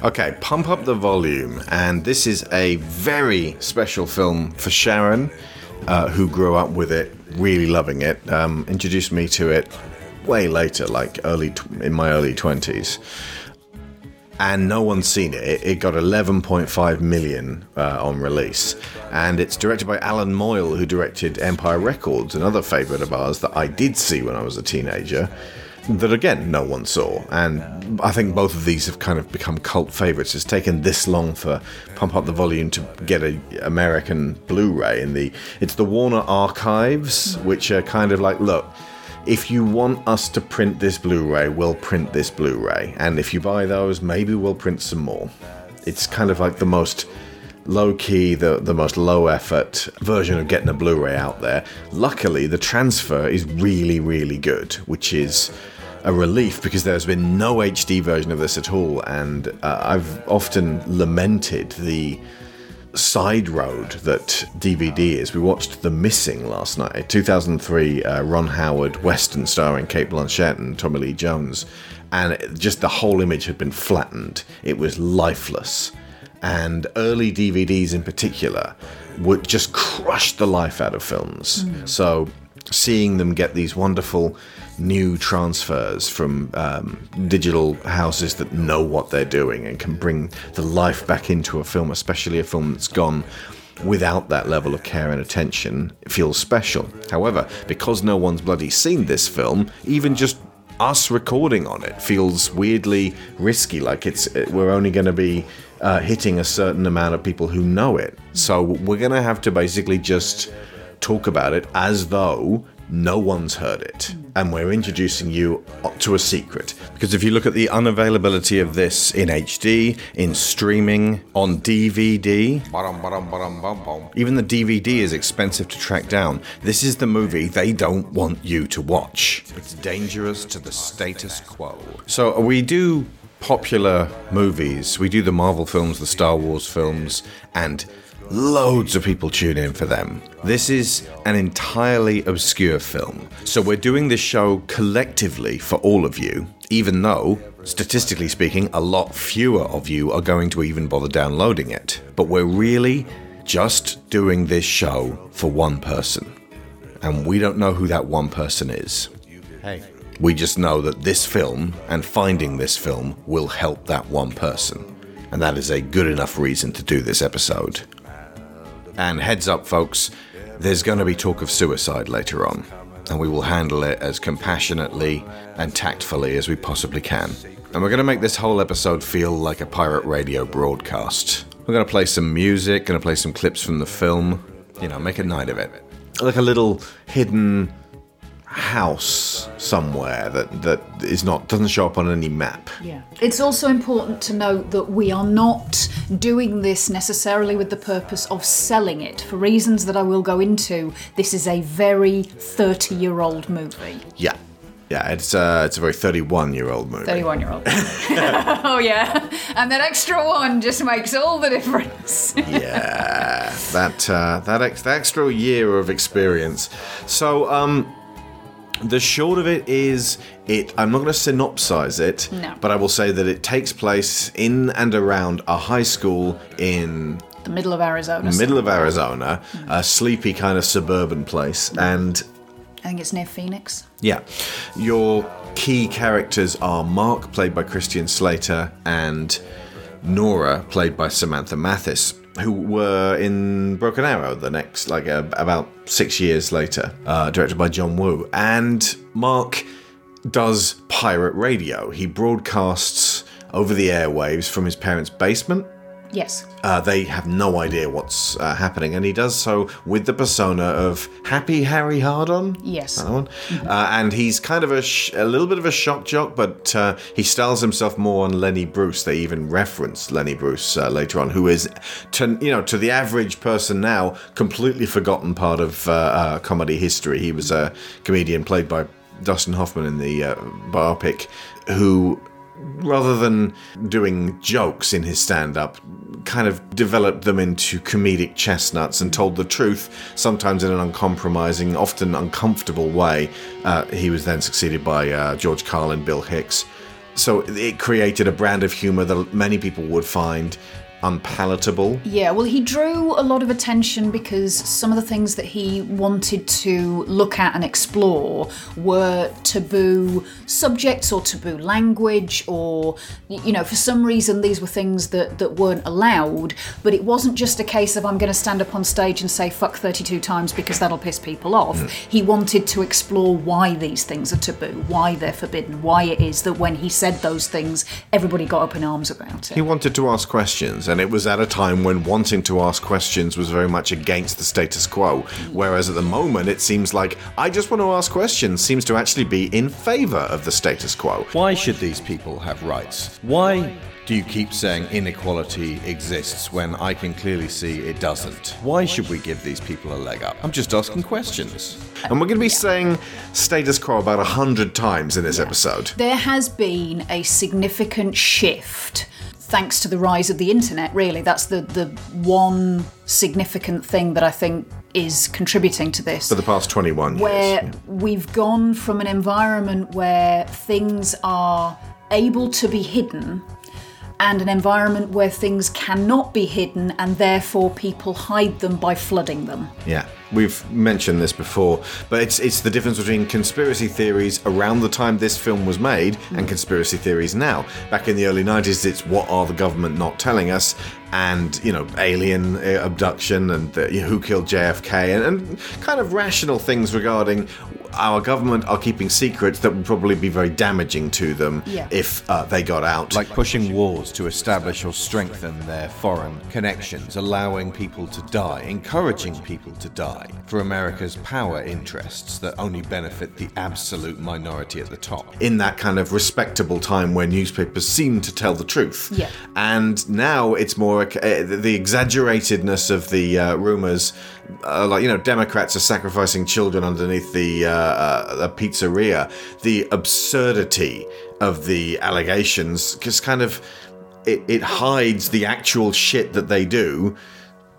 Okay, Pump Up the Volume, and this is a very special film for Sharon, who grew up with it, really loving it. Introduced me to it way later, like in my early 20s. And no one's seen it. It got 11.5 million on release. And it's directed by Alan Moyle, who directed Empire Records, another favourite of ours that I did see when I was a teenager, that again, no one saw. And I think both of these have kind of become cult favourites. It's taken this long for Pump Up the Volume to get an American Blu-ray. It's the Warner Archives, which are kind of like, look, if you want us to print this Blu-ray, we'll print this Blu-ray. And if you buy those, maybe we'll print some more. It's kind of like the most low-key, the most low-effort version of getting a Blu-ray out there. Luckily, the transfer is really, really good, which is a relief because there's been no HD version of this at all. And I've often lamented the side road that DVD is. We watched The Missing last night, a 2003 Ron Howard western starring Cate Blanchett and Tommy Lee Jones, and just the whole image had been flattened. It was lifeless, and early DVDs in particular would just crush the life out of films. So seeing them get these wonderful new transfers from digital houses that know what they're doing and can bring the life back into a film, especially a film that's gone without that level of care and attention, it feels special. However, because no one's bloody seen this film, even just us recording on it feels weirdly risky, like we're only going to be hitting a certain amount of people who know it. So we're going to have to basically just talk about it as though no one's heard it, and we're introducing you to a secret. Because if you look at the unavailability of this in HD, in streaming, on DVD, even the DVD is expensive to track down. This is the movie they don't want you to watch. It's dangerous to the status quo. So we do popular movies. We do the Marvel films, the Star Wars films, and loads of people tune in for them. This is an entirely obscure film. So we're doing this show collectively for all of you, even though, statistically speaking, a lot fewer of you are going to even bother downloading it. But we're really just doing this show for one person. And we don't know who that one person is. Hey. We just know that this film and finding this film will help that one person. And that is a good enough reason to do this episode. And heads up, folks, there's going to be talk of suicide later on, and we will handle it as compassionately and tactfully as we possibly can. And we're going to make this whole episode feel like a pirate radio broadcast. We're going to play some music, going to play some clips from the film, make a night of it. Like a little hidden house somewhere that is not doesn't show up on any map. Yeah. It's also important to note that we are not doing this necessarily with the purpose of selling it. For reasons that I will go into, this is a very 30-year-old movie. Yeah. Yeah, it's a very 31-year-old movie. 31-year-old. Oh, yeah. And that extra one just makes all the difference. Yeah. That extra year of experience. So, the short of it is, I'm not going to synopsize it, but I will say that it takes place in and around a high school in... the middle of Arizona. Mm-hmm. A sleepy kind of suburban place. Mm-hmm. And... I think it's near Phoenix. Yeah. Your key characters are Mark, played by Christian Slater, and Nora, played by Samantha Mathis, who were in Broken Arrow the next, about 6 years later, directed by John Woo. And Mark does pirate radio. He broadcasts over the airwaves from his parents' basement. Yes. They have no idea what's happening, and he does so with the persona of Happy Harry Hardon. Yes. That one. Mm-hmm. And he's kind of a little bit of a shock jock, but he styles himself more on Lenny Bruce. They even reference Lenny Bruce later on, who is, to the average person now, completely forgotten part of comedy history. He was a comedian played by Dustin Hoffman in the biopic, who... rather than doing jokes in his stand-up, kind of developed them into comedic chestnuts and told the truth, sometimes in an uncompromising, often uncomfortable way. He was then succeeded by George Carlin, Bill Hicks. So it created a brand of humour that many people would find unpalatable. Yeah, well, he drew a lot of attention because some of the things that he wanted to look at and explore were taboo subjects or taboo language, or, for some reason these were things that weren't allowed. But it wasn't just a case of I'm going to stand up on stage and say fuck 32 times because that'll piss people off. Mm. He wanted to explore why these things are taboo, why they're forbidden, why it is that when he said those things, everybody got up in arms about it. He wanted to ask questions. And it was at a time when wanting to ask questions was very much against the status quo, whereas at the moment it seems like I just want to ask questions seems to actually be in favour of the status quo. Why should these people have rights? Why do you keep saying inequality exists when I can clearly see it doesn't? Why should we give these people a leg up? I'm just asking questions. And we're going to be saying status quo about 100 times in this episode. There has been a significant shift thanks to the rise of the internet, really. That's the one significant thing that I think is contributing to this. For the past 21 years. Where we've gone from an environment where things are able to be hidden and an environment where things cannot be hidden, and therefore people hide them by flooding them. Yeah, we've mentioned this before, but it's the difference between conspiracy theories around the time this film was made and conspiracy theories now. Back in the early 90s, it's what are the government not telling us, and, alien abduction and who killed JFK, and kind of rational things regarding our government are keeping secrets that would probably be very damaging to them if they got out. Like pushing wars to establish or strengthen their foreign connections, allowing people to die, encouraging people to die for America's power interests that only benefit the absolute minority at the top. In that kind of respectable time where newspapers seem to tell the truth. Yeah. And now it's more the exaggeratedness of the rumours. Democrats are sacrificing children underneath the pizzeria. The absurdity of the allegations just kind of it hides the actual shit that they do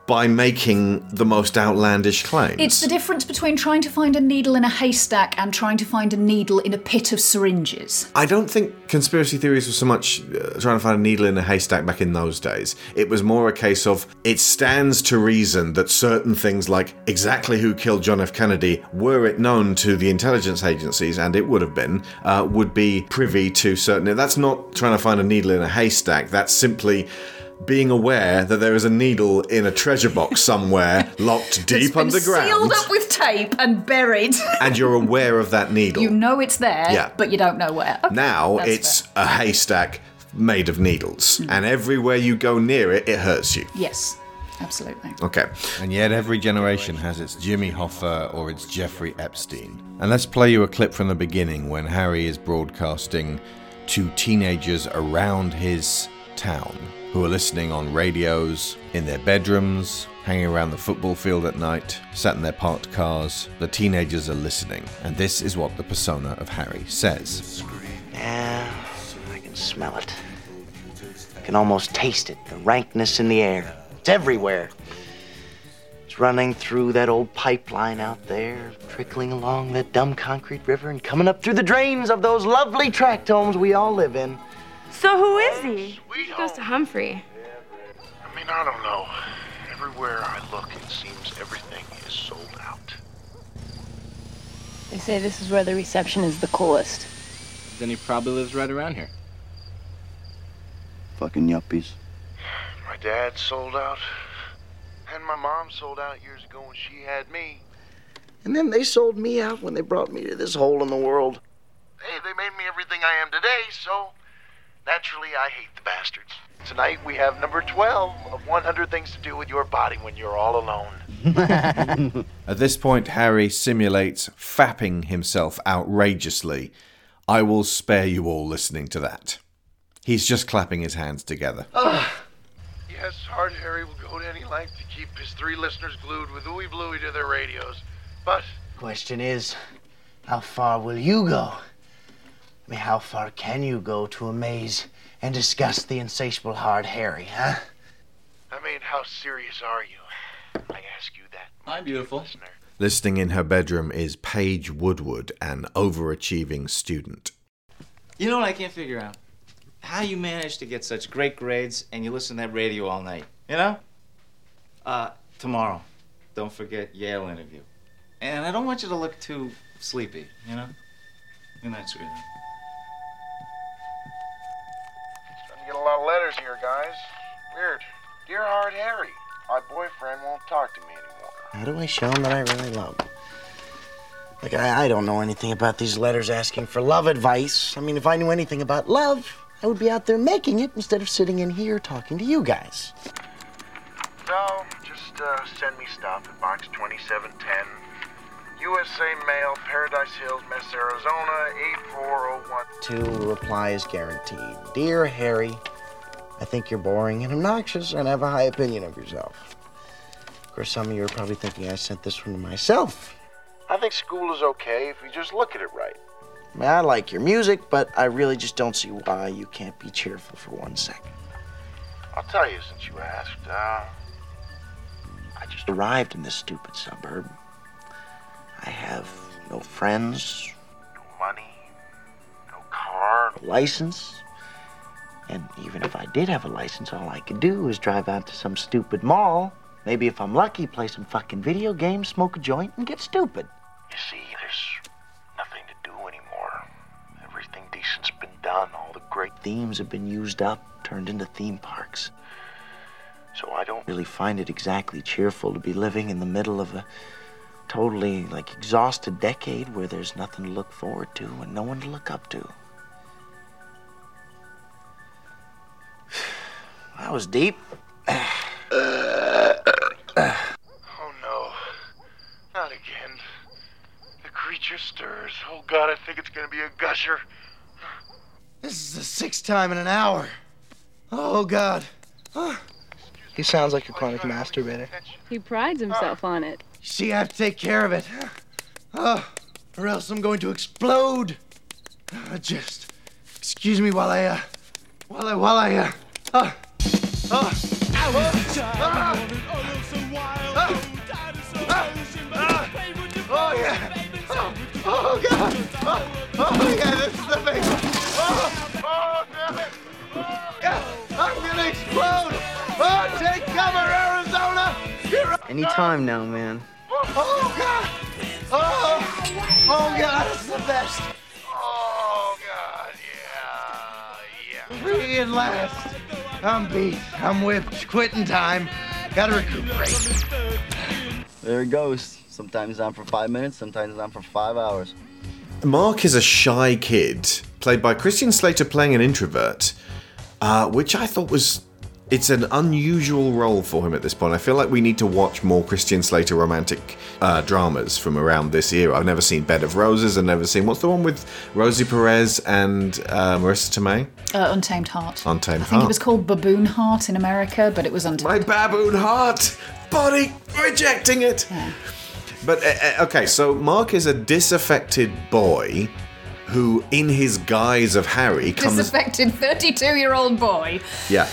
by making the most outlandish claims. It's the difference between trying to find a needle in a haystack and trying to find a needle in a pit of syringes. I don't think conspiracy theories were so much trying to find a needle in a haystack back in those days. It was more a case of it stands to reason that certain things like exactly who killed John F. Kennedy, were it known to the intelligence agencies, and it would have been, would be privy to certain... That's not trying to find a needle in a haystack. That's simply... being aware that there is a needle in a treasure box somewhere locked deep underground. Sealed up with tape and buried. And you're aware of that needle. You know it's there, but you don't know where. Okay, now it's fair. A haystack made of needles. Mm. And everywhere you go near it, it hurts you. Yes. Absolutely. Okay. And yet every generation has its Jimmy Hoffa or its Jeffrey Epstein. And let's play you a clip from the beginning when Harry is broadcasting to teenagers around his... town who are listening on radios, in their bedrooms, hanging around the football field at night, sat in their parked cars. The teenagers are listening, and this is what the persona of Harry says. Yeah, I can smell it. I can almost taste it, the rankness in the air. It's everywhere. It's running through that old pipeline out there, trickling along that dumb concrete river, and coming up through the drains of those lovely tract homes we all live in. So who is he? He goes to Humphrey. I mean, I don't know. Everywhere I look, it seems everything is sold out. They say this is where the reception is the coolest. Then he probably lives right around here. Fucking yuppies. My dad sold out. And my mom sold out years ago when she had me. And then they sold me out when they brought me to this hole in the world. Hey, they made me everything I am today, so... naturally, I hate the bastards. Tonight, we have number 12 of 100 Things to Do with Your Body When You're All Alone. At this point, Harry simulates fapping himself outrageously. I will spare you all listening to that. He's just clapping his hands together. Yes, Hard Harry will go to any length to keep his three listeners glued with ooey bluey to their radios, but... question is, how far will you go? I mean, how far can you go to amaze and disgust the insatiable Hard Harry, huh? I mean, how serious are you? I ask you that. I'm beautiful. Listener. Listening in her bedroom is Paige Woodward, an overachieving student. You know what I can't figure out? How you manage to get such great grades and you listen to that radio all night, you know? Tomorrow, don't forget Yale interview. And I don't want you to look too sleepy, you know? Good night, sweetie. A lot of letters here, guys. Weird. Dear Hard Harry, my boyfriend won't talk to me anymore. How do I show him that I really love him? Like, I don't know anything about these letters asking for love advice. I mean, if I knew anything about love, I would be out there making it instead of sitting in here talking to you guys. So, just send me stuff at box 2710, USA Mail, Paradise Hills, Mess, Arizona, 84012. Reply is guaranteed. Dear Harry, I think you're boring and obnoxious and have a high opinion of yourself. Of course, some of you are probably thinking I sent this one to myself. I think school is okay if you just look at it right. I mean, I like your music, but I really just don't see why you can't be cheerful for one second. I'll tell you since you asked. I just arrived in this stupid suburb. I have no friends, no money, no car, no license. And even if I did have a license, all I could do is drive out to some stupid mall. Maybe if I'm lucky, play some fucking video games, smoke a joint, and get stupid. You see, there's nothing to do anymore. Everything decent's been done. All the great themes have been used up, turned into theme parks. So I don't really find it exactly cheerful to be living in the middle of a totally, like, exhausted decade where there's nothing to look forward to and no one to look up to. That was deep. Oh, no. Not again. The creature stirs. Oh, God, I think it's gonna be a gusher. This is the sixth time in an hour. Oh, God. He sounds like a chronic masturbator. He prides himself on it. You see, I have to take care of it. Or else I'm going to explode. Just excuse me while I. Oh, yeah. Oh, God. Oh, yeah, this is the thing. Oh, damn it. Yeah, I'm going to explode. Oh, take cover, Arizona. Any time now, man. Oh, God! Oh, God, it's the best! Oh, God, yeah, yeah. Free and last. I'm beat. I'm whipped. Quitting time. Gotta recuperate. There it goes. Sometimes on for 5 minutes, sometimes on for 5 hours. Mark is a shy kid, played by Christian Slater playing an introvert, which I thought was It's an unusual role for him at this point. I feel like we need to watch more Christian Slater romantic dramas from around this era. I've never seen Bed of Roses. I've never seen... What's the one with Rosie Perez and Marissa Tomei? Untamed Heart. Untamed Heart. I think it was called Baboon Heart in America, but it was Untamed Heart. My baboon heart! Body rejecting it! Yeah. But, okay, so Mark is a disaffected boy who, in his guise of Harry, comes... Disaffected 32-year-old boy. Yeah.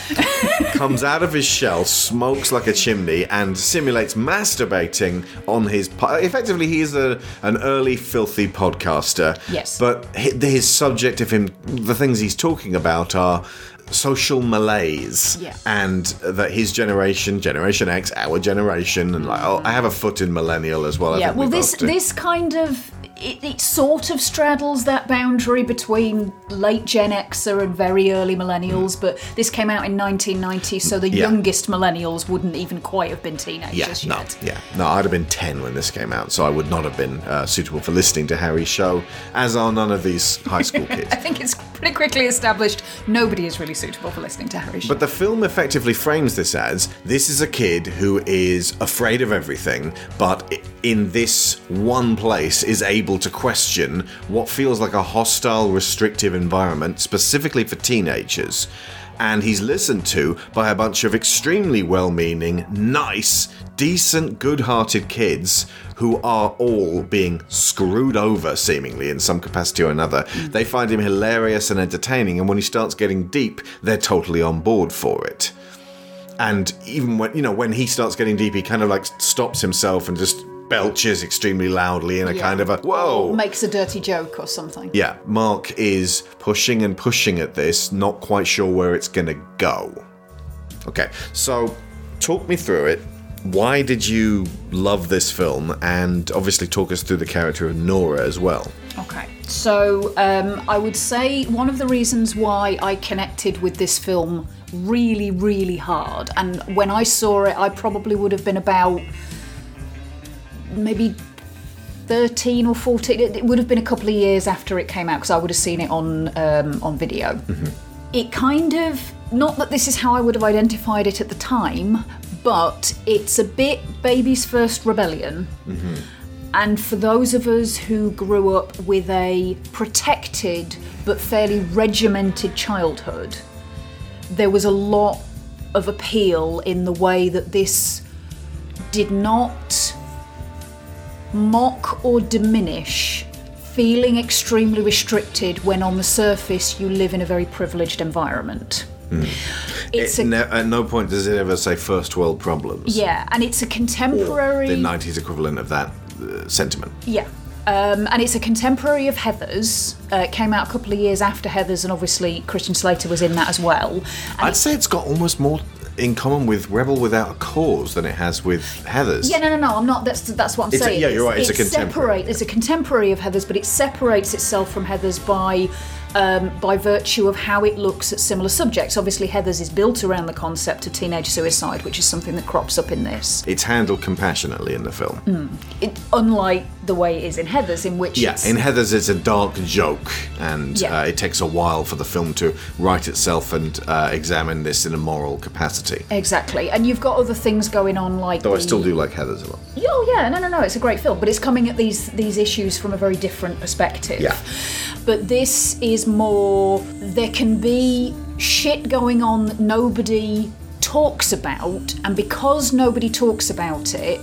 Comes out of his shell, smokes like a chimney, and simulates masturbating on his... Effectively, he is an early filthy podcaster. Yes. But his subject of him... The things he's talking about are... social malaise, yeah. And that his generation, Generation X, our generation, and like, oh, I have a foot in millennial as well. Yeah, well, this kind of it sort of straddles that boundary between late Gen Xer and very early millennials, but this came out in 1990, so the youngest millennials wouldn't even quite have been teenagers yet. No, I'd have been 10 when this came out, so I would not have been suitable for listening to Harry's show, as are none of these high school kids. I think it's pretty quickly established nobody is really suitable for listening to Harry. But the film effectively frames this as, this is a kid who is afraid of everything, but in this one place is able to question what feels like a hostile, restrictive environment, specifically for teenagers. And he's listened to by a bunch of extremely well-meaning, nice, decent, good-hearted kids who are all being screwed over, seemingly, in some capacity or another. They find him hilarious and entertaining, and when he starts getting deep, they're totally on board for it. And even when he starts getting deep, he kind of like stops himself and just belches extremely loudly in a kind of a whoa, makes a dirty joke or something. Yeah, Mark is pushing and pushing at this, not quite sure where it's gonna go. Okay, so talk me through it. Why did you love this film? And obviously talk us through the character of Nora as well. Okay, so I would say one of the reasons why I connected with this film really, really hard, and when I saw it, I probably would have been about maybe 13 or 14. It would have been a couple of years after it came out, because I would have seen it on video. Mm-hmm. It kind of, not that this is how I would have identified it at the time, but it's a bit baby's first rebellion. Mm-hmm. And for those of us who grew up with a protected but fairly regimented childhood, there was a lot of appeal in the way that this did not mock or diminish feeling extremely restricted when on the surface you live in a very privileged environment. At no point does it ever say first world problems. Yeah, and it's a contemporary... Or the 90s equivalent of that sentiment. Yeah, and it's a contemporary of Heathers. It came out a couple of years after Heathers, and obviously Christian Slater was in that as well. And I'd say it's got almost more in common with Rebel Without a Cause than it has with Heathers. Yeah, no, I'm not. That's what I'm saying. Yeah, you're right. It's a contemporary. It's a contemporary of Heathers, but it separates itself from Heathers by virtue of how it looks at similar subjects. Obviously, Heathers is built around the concept of teenage suicide, which is something that crops up in this. It's handled compassionately in the film. Unlike the way it is in Heathers, in which in Heathers it's a dark joke, and it takes a while for the film to right itself and examine this in a moral capacity. Exactly, and you've got other things going on like... Though I still do like Heathers a lot. Oh yeah, no, it's a great film, but it's coming at these issues from a very different perspective. Yeah. But this is more, there can be shit going on that nobody talks about, and because nobody talks about it,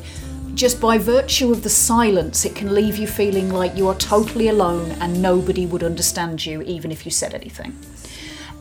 just by virtue of the silence, it can leave you feeling like you are totally alone and nobody would understand you, even if you said anything.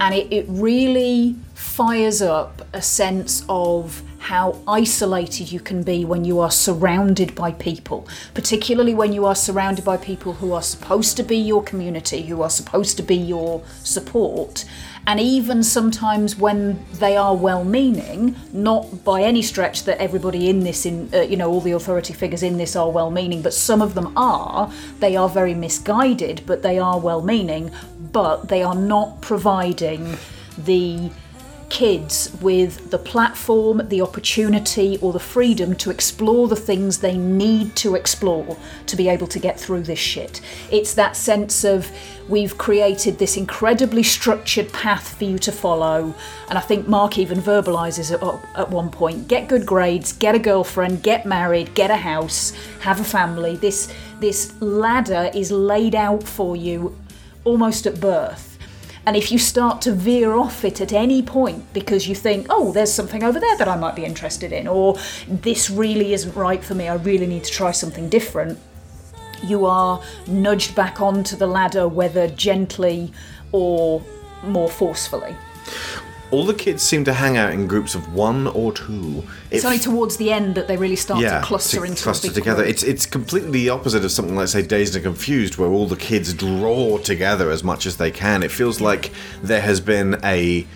And it really fires up a sense of how isolated you can be when you are surrounded by people, particularly when you are surrounded by people who are supposed to be your community, who are supposed to be your support. And even sometimes when they are well-meaning, not by any stretch that everybody in this, all the authority figures in this are well-meaning, but some of them are. They are very misguided, but they are well-meaning, but they are not providing the kids with the platform, the opportunity, or the freedom to explore the things they need to explore to be able to get through this shit. It's that sense of, we've created this incredibly structured path for you to follow, and I think Mark even verbalises it at one point. Get good grades, get a girlfriend, get married, get a house, have a family. This ladder is laid out for you almost at birth. And if you start to veer off it at any point because you think, oh, there's something over there that I might be interested in, or this really isn't right for me, I really need to try something different, you are nudged back onto the ladder, whether gently or more forcefully. All the kids seem to hang out in groups of one or two. It's only towards the end that they really start to cluster together. It's completely the opposite of something like, say, Dazed and Confused, where all the kids draw together as much as they can. It feels like there has been a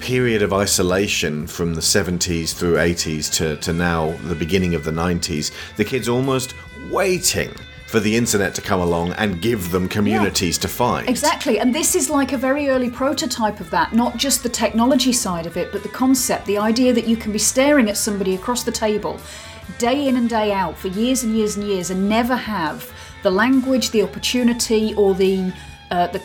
period of isolation from the 70s through 80s to now, the beginning of the 90s. The kids almost waiting for the internet to come along and give them communities to find. Exactly, and this is like a very early prototype of that, not just the technology side of it, but the concept, the idea that you can be staring at somebody across the table day in and day out for years and years and years and never have the language, the opportunity, or the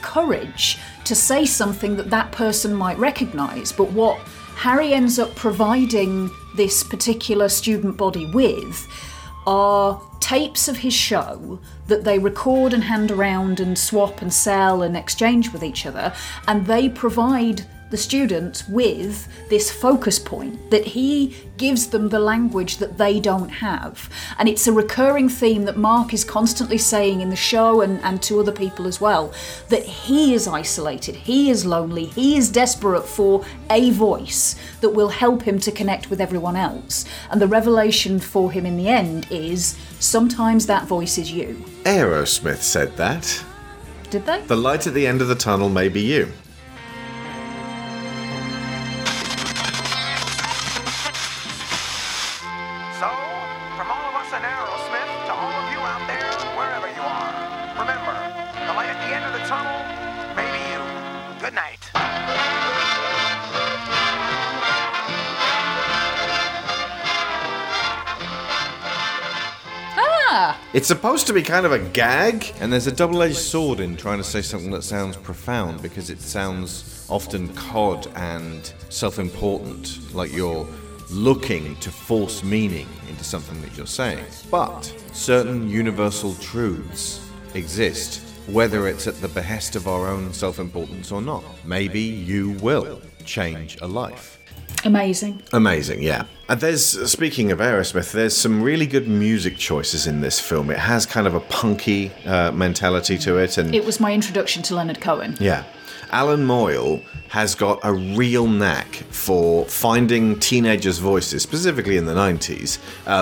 courage to say something that person might recognise. But what Harry ends up providing this particular student body with are tapes of his show that they record and hand around and swap and sell and exchange with each other, and they provide the students with this focus point that he gives them the language that they don't have. And it's a recurring theme that Mark is constantly saying in the show and to other people as well, that he is isolated, he is lonely, he is desperate for a voice that will help him to connect with everyone else. And the revelation for him in the end is, sometimes that voice is you. Aerosmith said that. Did they? The light at the end of the tunnel may be you. It's supposed to be kind of a gag. And there's a double-edged sword in trying to say something that sounds profound, because it sounds often cod and self-important, like you're looking to force meaning into something that you're saying. But certain universal truths exist, whether it's at the behest of our own self-importance or not. Maybe you will change a life. Amazing, yeah. And there's, speaking of Aerosmith, there's some really good music choices in this film. It has kind of a punky mentality to it. And it was my introduction to Leonard Cohen. Yeah. Alan Moyle has got a real knack for finding teenagers' voices, specifically in the 90s,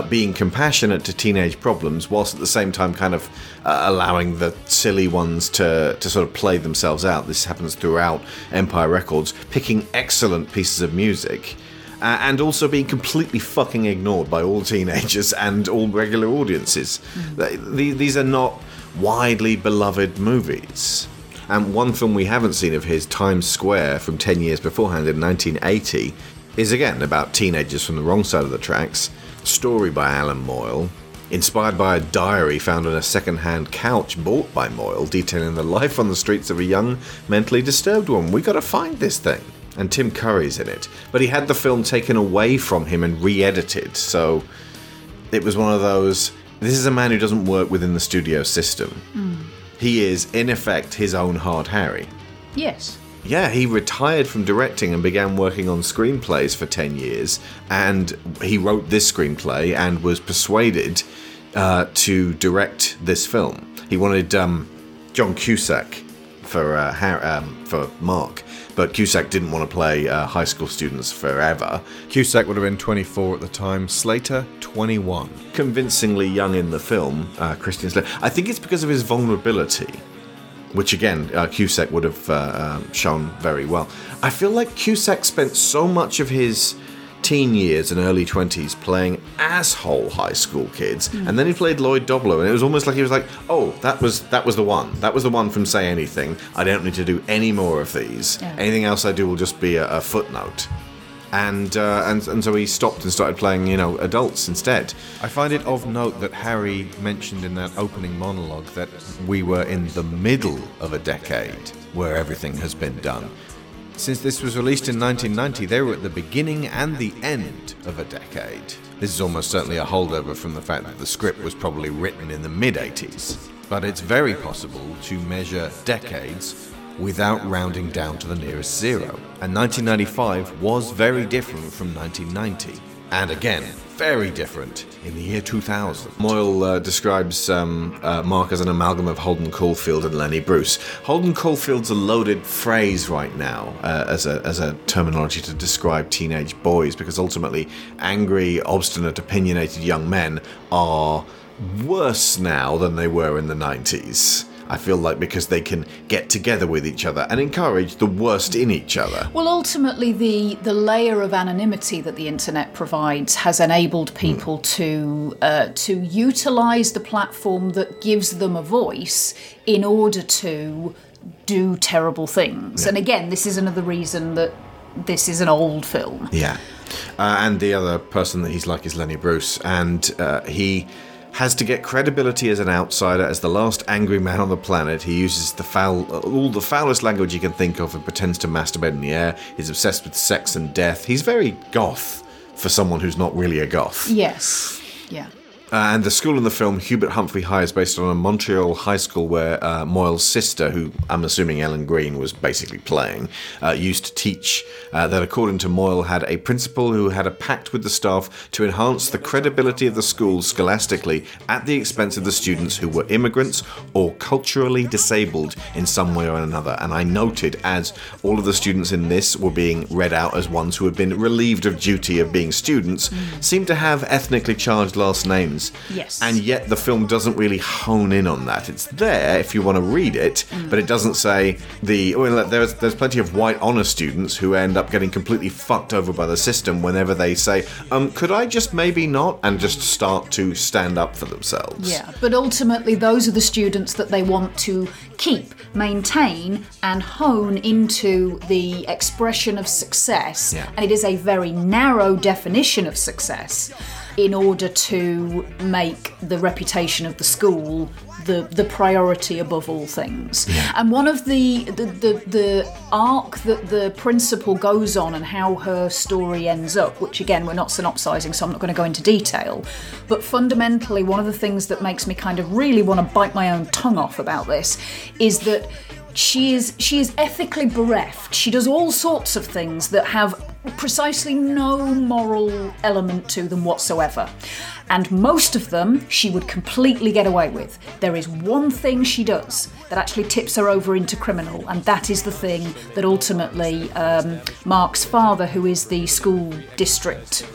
being compassionate to teenage problems, whilst at the same time kind of allowing the silly ones to sort of play themselves out. This happens throughout Empire Records, picking excellent pieces of music, and also being completely fucking ignored by all teenagers and all regular audiences. Mm. These are not widely beloved movies. And one film we haven't seen of his, Times Square, from 10 years beforehand in 1980, is again about teenagers from the wrong side of the tracks. Story by Alan Moyle, inspired by a diary found on a second-hand couch bought by Moyle, detailing the life on the streets of a young, mentally disturbed woman. We got to find this thing. And Tim Curry's in it. But he had the film taken away from him and re-edited, so it was one of those, this is a man who doesn't work within the studio system. Mm. He is, in effect, his own Hard Harry. Yes. Yeah, he retired from directing and began working on screenplays for 10 years, and he wrote this screenplay and was persuaded to direct this film. He wanted John Cusack for Mark, but Cusack didn't want to play high school students forever. Cusack would have been 24 at the time, Slater 21. Convincingly young in the film, Christian Slater. I think it's because of his vulnerability, which again, Cusack would have shown very well. I feel like Cusack spent so much of his teen years and early 20s playing asshole high school kids, and then he played Lloyd Dobler, and it was almost like he was like, oh, that was the one from Say Anything. I don't need to do any more of these. Anything else I do will just be a footnote. And so he stopped and started playing, you know, adults instead. I find it of note that Harry mentioned in that opening monologue that we were in the middle of a decade where everything has been done. Since this was released in 1990, they were at the beginning and the end of a decade. This is almost certainly a holdover from the fact that the script was probably written in the mid-80s. But it's very possible to measure decades without rounding down to the nearest zero. And 1995 was very different from 1990. And again, very different in the year 2000. Moyle describes Mark as an amalgam of Holden Caulfield and Lenny Bruce. Holden Caulfield's a loaded phrase right now as a terminology to describe teenage boys, because ultimately angry, obstinate, opinionated young men are worse now than they were in the 90s. I feel like because they can get together with each other and encourage the worst in each other. Well, ultimately, the layer of anonymity that the internet provides has enabled people to utilise the platform that gives them a voice in order to do terrible things. Yeah. And again, this is another reason that this is an old film. Yeah. And the other person that he's like is Lenny Bruce. And he has to get credibility as an outsider, as the last angry man on the planet. He uses all the foulest language he can think of and pretends to masturbate in the air. He's obsessed with sex and death. He's very goth for someone who's not really a goth. Yes, yeah. And the school in the film, Hubert Humphrey High, is based on a Montreal high school where Moyle's sister, who I'm assuming Ellen Green was basically playing, used to teach, that according to Moyle had a principal who had a pact with the staff to enhance the credibility of the school scholastically at the expense of the students who were immigrants or culturally disabled in some way or another. And I noted, as all of the students in this were being read out as ones who had been relieved of duty of being students, seemed to have ethnically charged last names. Yes. And yet the film doesn't really hone in on that. It's there if you want to read it, but it doesn't say there's plenty of white honour students who end up getting completely fucked over by the system whenever they say, could I just maybe not, and just start to stand up for themselves. Yeah, but ultimately those are the students that they want to keep, maintain, and hone into the expression of success. Yeah. And it is a very narrow definition of success, in order to make the reputation of the school the priority above all things. Yeah. And one of the arc that the principal goes on and how her story ends up, which again, we're not synopsising, so I'm not going to go into detail, but fundamentally one of the things that makes me kind of really want to bite my own tongue off about this is that she is ethically bereft. She does all sorts of things that have precisely no moral element to them whatsoever. And most of them she would completely get away with. There is one thing she does that actually tips her over into criminal, and that is the thing that ultimately Mark's father, who is the school district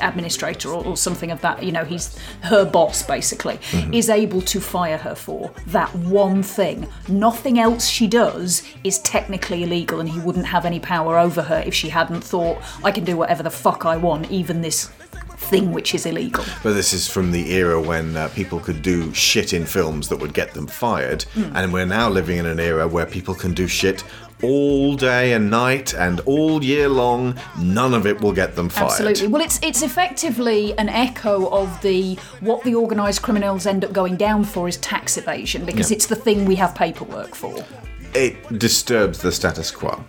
administrator or something of that, you know, he's her boss basically, is able to fire her for that one thing. Nothing else she does is technically illegal, and he wouldn't have any power over her if she hadn't thought, I can do whatever the fuck I want, even this thing which is illegal. But this is from the era when people could do shit in films that would get them fired, and we're now living in an era where people can do shit all day and night and all year long. None of it will get them fired. Absolutely. Well, it's effectively an echo of what the organised criminals end up going down for is tax evasion, because it's the thing we have paperwork for. It disturbs the status quo.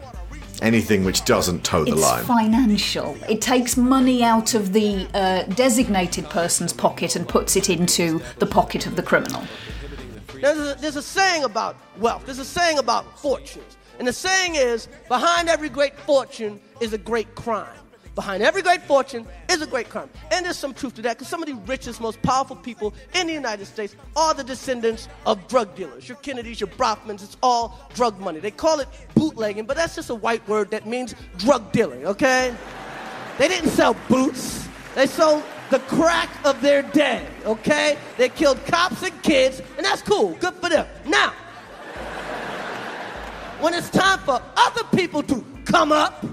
Anything which doesn't toe the line. It's financial. It takes money out of the designated person's pocket and puts it into the pocket of the criminal. There's a saying about wealth. There's a saying about fortunes. And the saying is, behind every great fortune is a great crime. Behind every great fortune is a great crime. And there's some truth to that, because some of the richest, most powerful people in the United States are the descendants of drug dealers. Your Kennedys, your Brofmans, it's all drug money. They call it bootlegging, but that's just a white word that means drug dealing, okay? They didn't sell boots. They sold the crack of their day, okay? They killed cops and kids, and that's cool. Good for them. Now, when it's time for other people to come up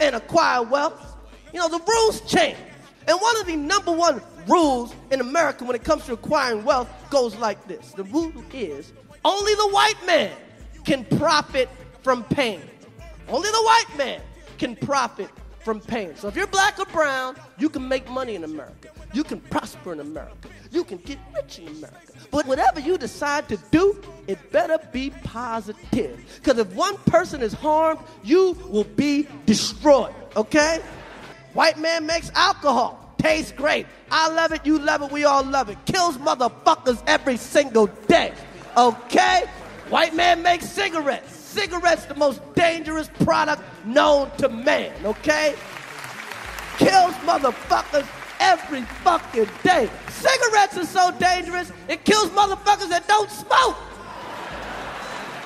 and acquire wealth, you know, the rules change. And one of the number one rules in America when it comes to acquiring wealth goes like this. The rule is, only the white man can profit from pain. Only the white man can profit from pain. So if you're black or brown, you can make money in America. You can prosper in America. You can get rich in America. But whatever you decide to do, it better be positive. Because if one person is harmed, you will be destroyed, okay? White man makes alcohol. Tastes great. I love it, you love it, we all love it. Kills motherfuckers every single day, okay? White man makes cigarettes. Cigarettes, the most dangerous product known to man, okay? Kills motherfuckers every fucking day. Cigarettes are so dangerous, it kills motherfuckers that don't smoke.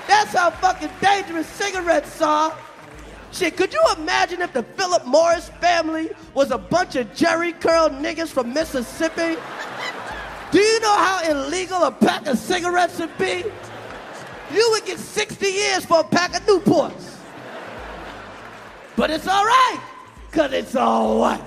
That's how fucking dangerous cigarettes are. Shit, could you imagine if the Philip Morris family was a bunch of Jerry Curl niggas from Mississippi? Do you know how illegal a pack of cigarettes would be? You would get 60 years for a pack of Newports. But it's all right, because it's all white.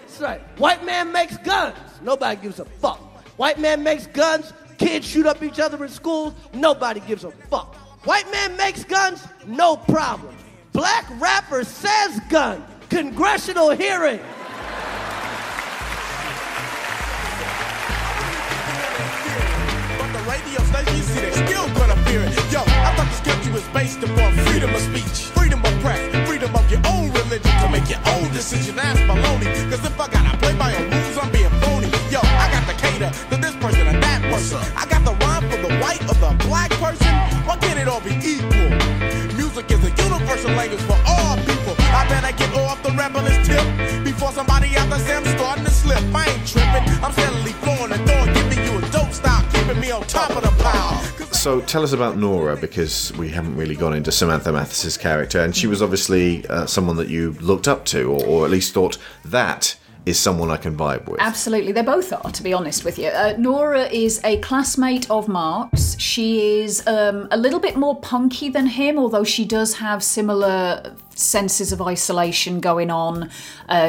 That's right. White man makes guns. Nobody gives a fuck. White man makes guns. Kids shoot up each other in schools. Nobody gives a fuck. White man makes guns. No problem. Black rapper says gun. Congressional hearing. Yo, I thought this country was based upon freedom of speech, freedom of press, freedom of your own religion to make your own decision. That's baloney, cause if I gotta play by your rules, I'm being phony. Yo, I got to cater to this person or that person. I got the rhyme for the white or the black person. Why can't it all be equal? Music is a universal language for all people. I better get off the rebellious tip before somebody out there says I'm starting to slip. I ain't tripping, I'm steadily flowing and throwing, giving you a dope style, keeping me on top of the pile. So tell us about Nora, because we haven't really gone into Samantha Mathis's character, and she was obviously someone that you looked up to, or at least thought that is someone I can vibe with. Absolutely, they both are, to be honest with you. Nora is a classmate of Mark's. She is a little bit more punky than him, although she does have similar senses of isolation going on.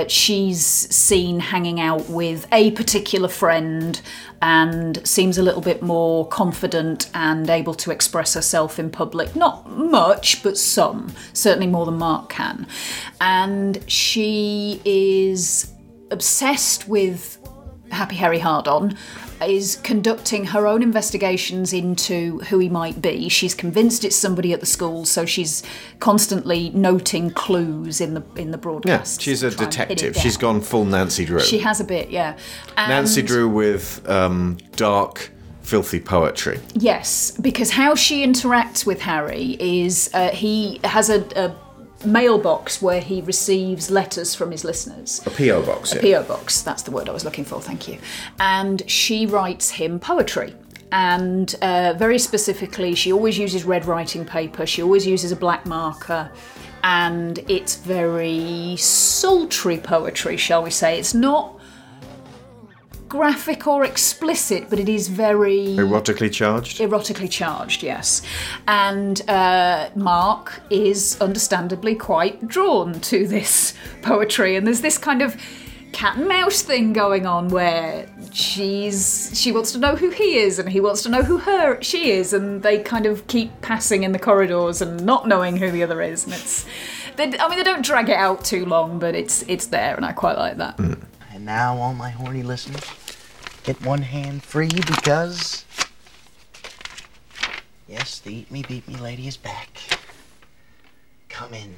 She's seen hanging out with a particular friend and seems a little bit more confident and able to express herself in public. Not much, but some. Certainly more than Mark can. And she is obsessed with Happy Harry Hard-On, is conducting her own investigations into who he might be. She's convinced it's somebody at the school, so she's constantly noting clues in the broadcast. Yeah, she's a detective. She's gone full Nancy Drew. She has a bit, yeah. And Nancy Drew with dark, filthy poetry. Yes, because how she interacts with Harry is he has a mailbox where he receives letters from his listeners. A P.O. box. A P.O. box, that's the word I was looking for, thank you. And she writes him poetry. And very specifically, she always uses red writing paper, she always uses a black marker, and it's very sultry poetry, shall we say. It's not graphic or explicit, but it is very... Erotically charged? Erotically charged, yes. And Mark is understandably quite drawn to this poetry, and there's this kind of cat and mouse thing going on where she wants to know who he is and he wants to know who she is, and they kind of keep passing in the corridors and not knowing who the other is. And they don't drag it out too long, but it's there, and I quite like that. Mm. And now all my horny listeners get one hand free, because yes, the Eat Me Beat Me lady is back. Come in.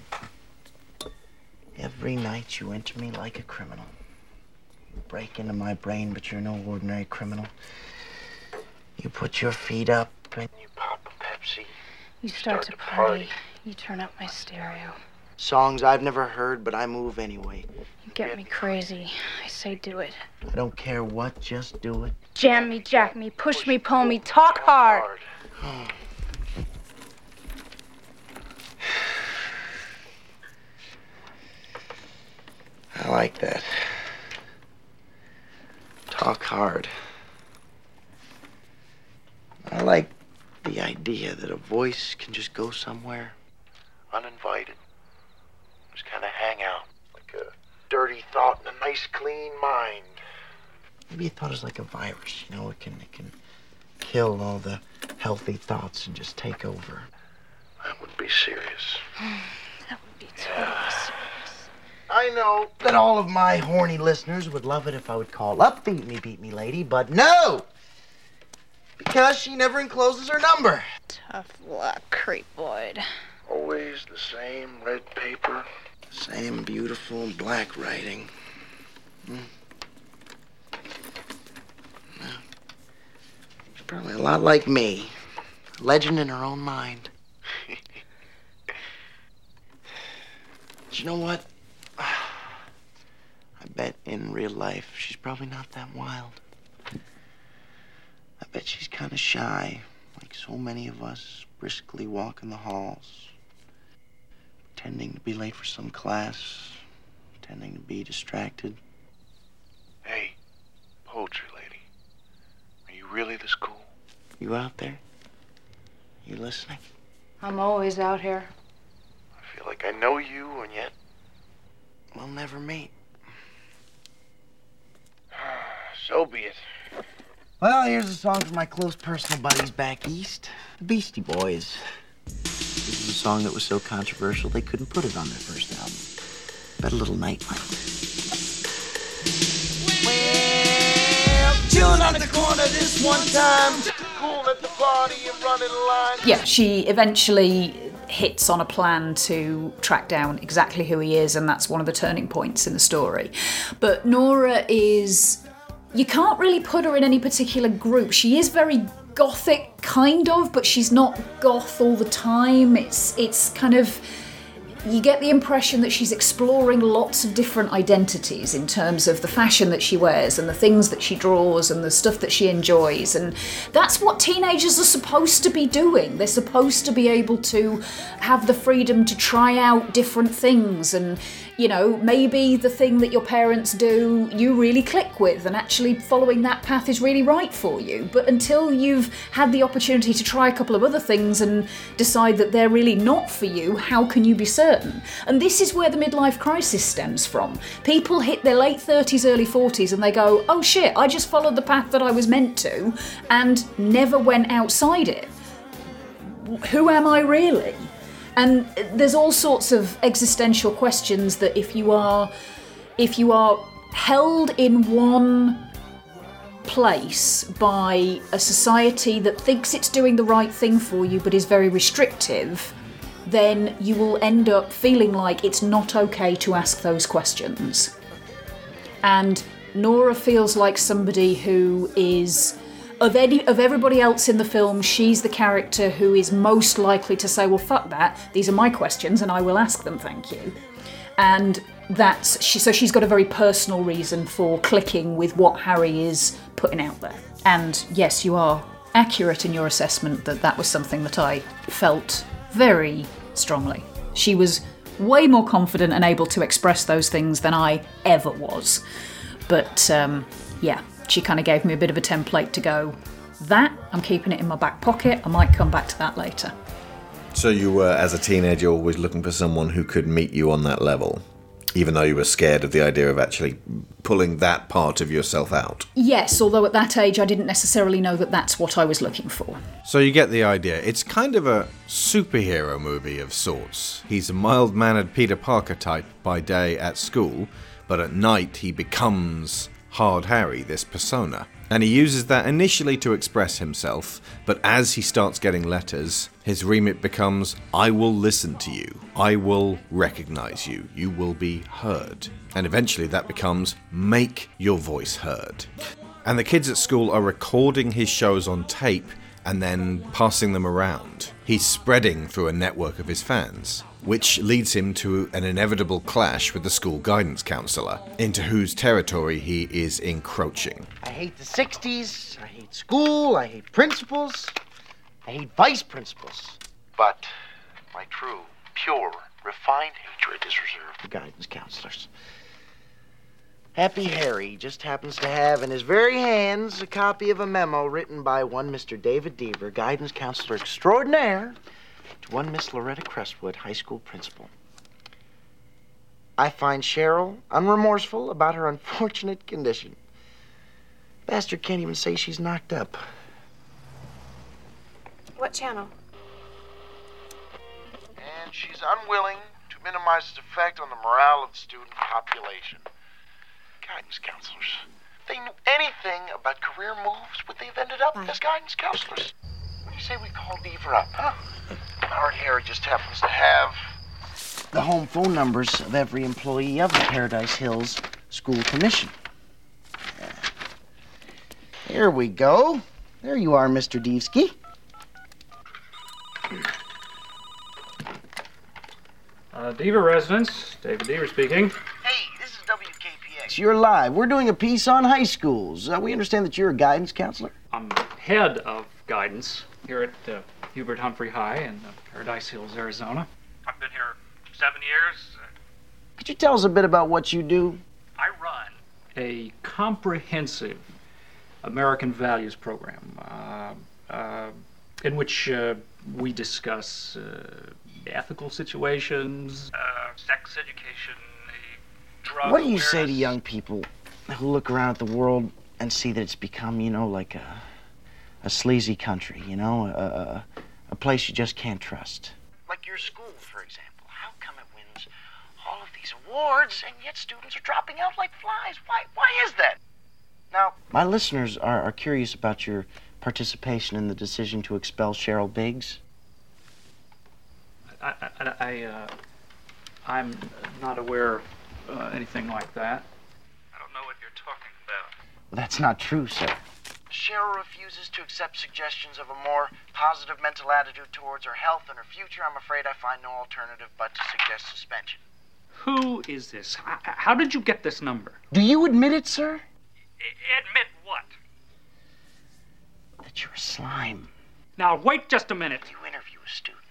Every night you enter me like a criminal. You break into my brain, but you're no ordinary criminal. You put your feet up and you pop a Pepsi. You start to party. You turn up my stereo. Songs I've never heard, but I move anyway. You get me crazy. I say do it. I don't care what, just do it. Jam me, jack me, push me, pull me, talk hard. I like that. Talk hard. I like the idea that a voice can just go somewhere uninvited. Just kind of hang out, like a dirty thought and a nice clean mind. Maybe a thought is like a virus, you know, it can kill all the healthy thoughts and just take over. That would be serious. That would be totally serious. I I know that all of my horny listeners would love it if I would call up Beat Me Lady, but no! Because she never encloses her number. Tough luck, Creepwood. Always the same red paper. Same beautiful black writing. No. She's probably a lot like me. A legend in her own mind. But you know what? I bet in real life she's probably not that wild. I bet she's kind of shy, like so many of us, briskly walking the halls, pretending to be late for some class, pretending to be distracted. Hey, poetry lady, are you really this cool? You out there? You listening? I'm always out here. I feel like I know you, and yet we'll never meet. So be it. Well, here's a song for my close personal buddies back east, the Beastie Boys. This is a song that was so controversial they couldn't put it on their first album. But a little Nightlight. Well, chillin' on the corner this one time. Cool at the party and running line. Yeah, she eventually hits on a plan to track down exactly who he is, and that's one of the turning points in the story. But Nora is... you can't really put her in any particular group. She is very gothic, kind of, but she's not goth all the time. It's kind of... you get the impression that she's exploring lots of different identities in terms of the fashion that she wears and the things that she draws and the stuff that she enjoys. And that's what teenagers are supposed to be doing. They're supposed to be able to have the freedom to try out different things. And, you know, maybe the thing that your parents do, you really click with, and actually following that path is really right for you. But until you've had the opportunity to try a couple of other things and decide that they're really not for you, how can you be certain? And this is where the midlife crisis stems from. People hit their late 30s, early 40s, and they go, oh shit, I just followed the path that I was meant to and never went outside it. Who am I really? And there's all sorts of existential questions that if you are held in one place by a society that thinks it's doing the right thing for you but is very restrictive, then you will end up feeling like it's not okay to ask those questions. And Nora feels like somebody who is, of everybody else in the film, she's the character who is most likely to say, well, fuck that, these are my questions and I will ask them, thank you. And so she's got a very personal reason for clicking with what Harry is putting out there. And yes, you are accurate in your assessment that that was something that I felt very strongly. She was way more confident and able to express those things than I ever was. But yeah, she kind of gave me a bit of a template to go, that, I'm keeping it in my back pocket, I might come back to that later. So you were, as a teenager, always looking for someone who could meet you on that level, even though you were scared of the idea of actually pulling that part of yourself out? Yes, although at that age I didn't necessarily know that that's what I was looking for. So you get the idea. It's kind of a superhero movie of sorts. He's a mild-mannered Peter Parker type by day at school, but at night he becomes Hard Harry, this persona. And he uses that initially to express himself, but as he starts getting letters, his remit becomes, I will listen to you, I will recognize you, you will be heard. And eventually that becomes, make your voice heard. And the kids at school are recording his shows on tape and then passing them around. He's spreading through a network of his fans, which leads him to an inevitable clash with the school guidance counselor, into whose territory he is encroaching. I hate the 60s, I hate school, I hate principals, I hate vice principals. But my true, pure, refined hatred is reserved for guidance counselors. Happy Harry just happens to have in his very hands a copy of a memo written by one Mr. David Deaver, guidance counselor extraordinaire, to one Miss Loretta Crestwood, high school principal. I find Cheryl unremorseful about her unfortunate condition. Bastard can't even say she's knocked up. What channel? And she's unwilling to minimize its effect on the morale of the student population. Guidance counselors. If they knew anything about career moves, would they have ended up as guidance counselors? What do you say we called Eva up, huh? Howard Harry just happens to have the home phone numbers of every employee of the Paradise Hills School Commission. Here we go. There you are, Mr. Deevsky. Deaver Residence, David Deaver speaking. Hey, this is WKPX. You're live. We're doing a piece on high schools. We understand that you're a guidance counselor. I'm head of guidance here at Hubert Humphrey High in Paradise Hills, Arizona. I've been here 7 years. Could you tell us a bit about what you do? I run a comprehensive American Values Program, in which we discuss ethical situations, sex education, drug What do you awareness. Say to young people who look around at the world and see that it's become, you know, like a sleazy country, you know, a place you just can't trust? Like your school, for example. How come it wins all of these awards and yet students are dropping out like flies? Why is that? Now, my listeners are curious about your participation in the decision to expel Cheryl Biggs. I'm not aware of anything like that. I don't know what you're talking about. Well, that's not true, sir. Cheryl refuses to accept suggestions of a more positive mental attitude towards her health and her future. I'm afraid I find no alternative but to suggest suspension. Who is this? How did you get this number? Do you admit it, sir? Admit what? That you're a slime. Now, wait just a minute. You interview a student,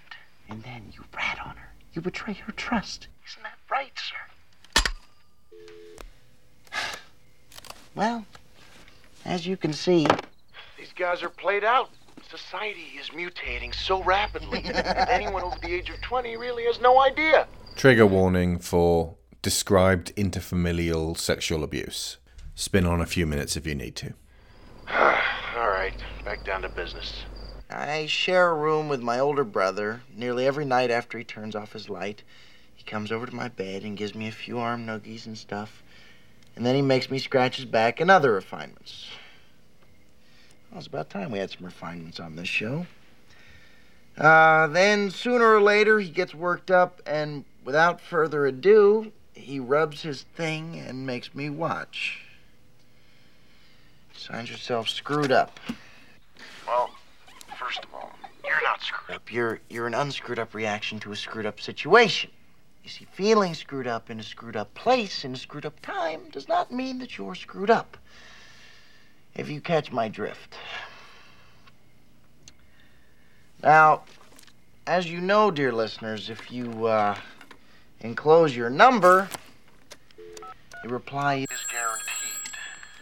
and then you rat on her. You betray her trust. Isn't that right, sir? Well, as you can see, these guys are played out. Society is mutating so rapidly that anyone over the age of 20 really has no idea. Trigger warning for described interfamilial sexual abuse. Spin on a few minutes if you need to. All right, back down to business. I share a room with my older brother. Nearly every night after he turns off his light, he comes over to my bed and gives me a few arm noogies and stuff. And then he makes me scratch his back and other refinements. Well, it's about time we had some refinements on this show. Then sooner or later, he gets worked up, and without further ado, he rubs his thing and makes me watch. Signs yourself screwed up. Well, first of all, you're not screwed up. You're an unscrewed up reaction to a screwed up situation. You see, feeling screwed up in a screwed up place in a screwed up time does not mean that you're screwed up. If you catch my drift. Now, as you know, dear listeners, if you enclose your number, the reply is guaranteed.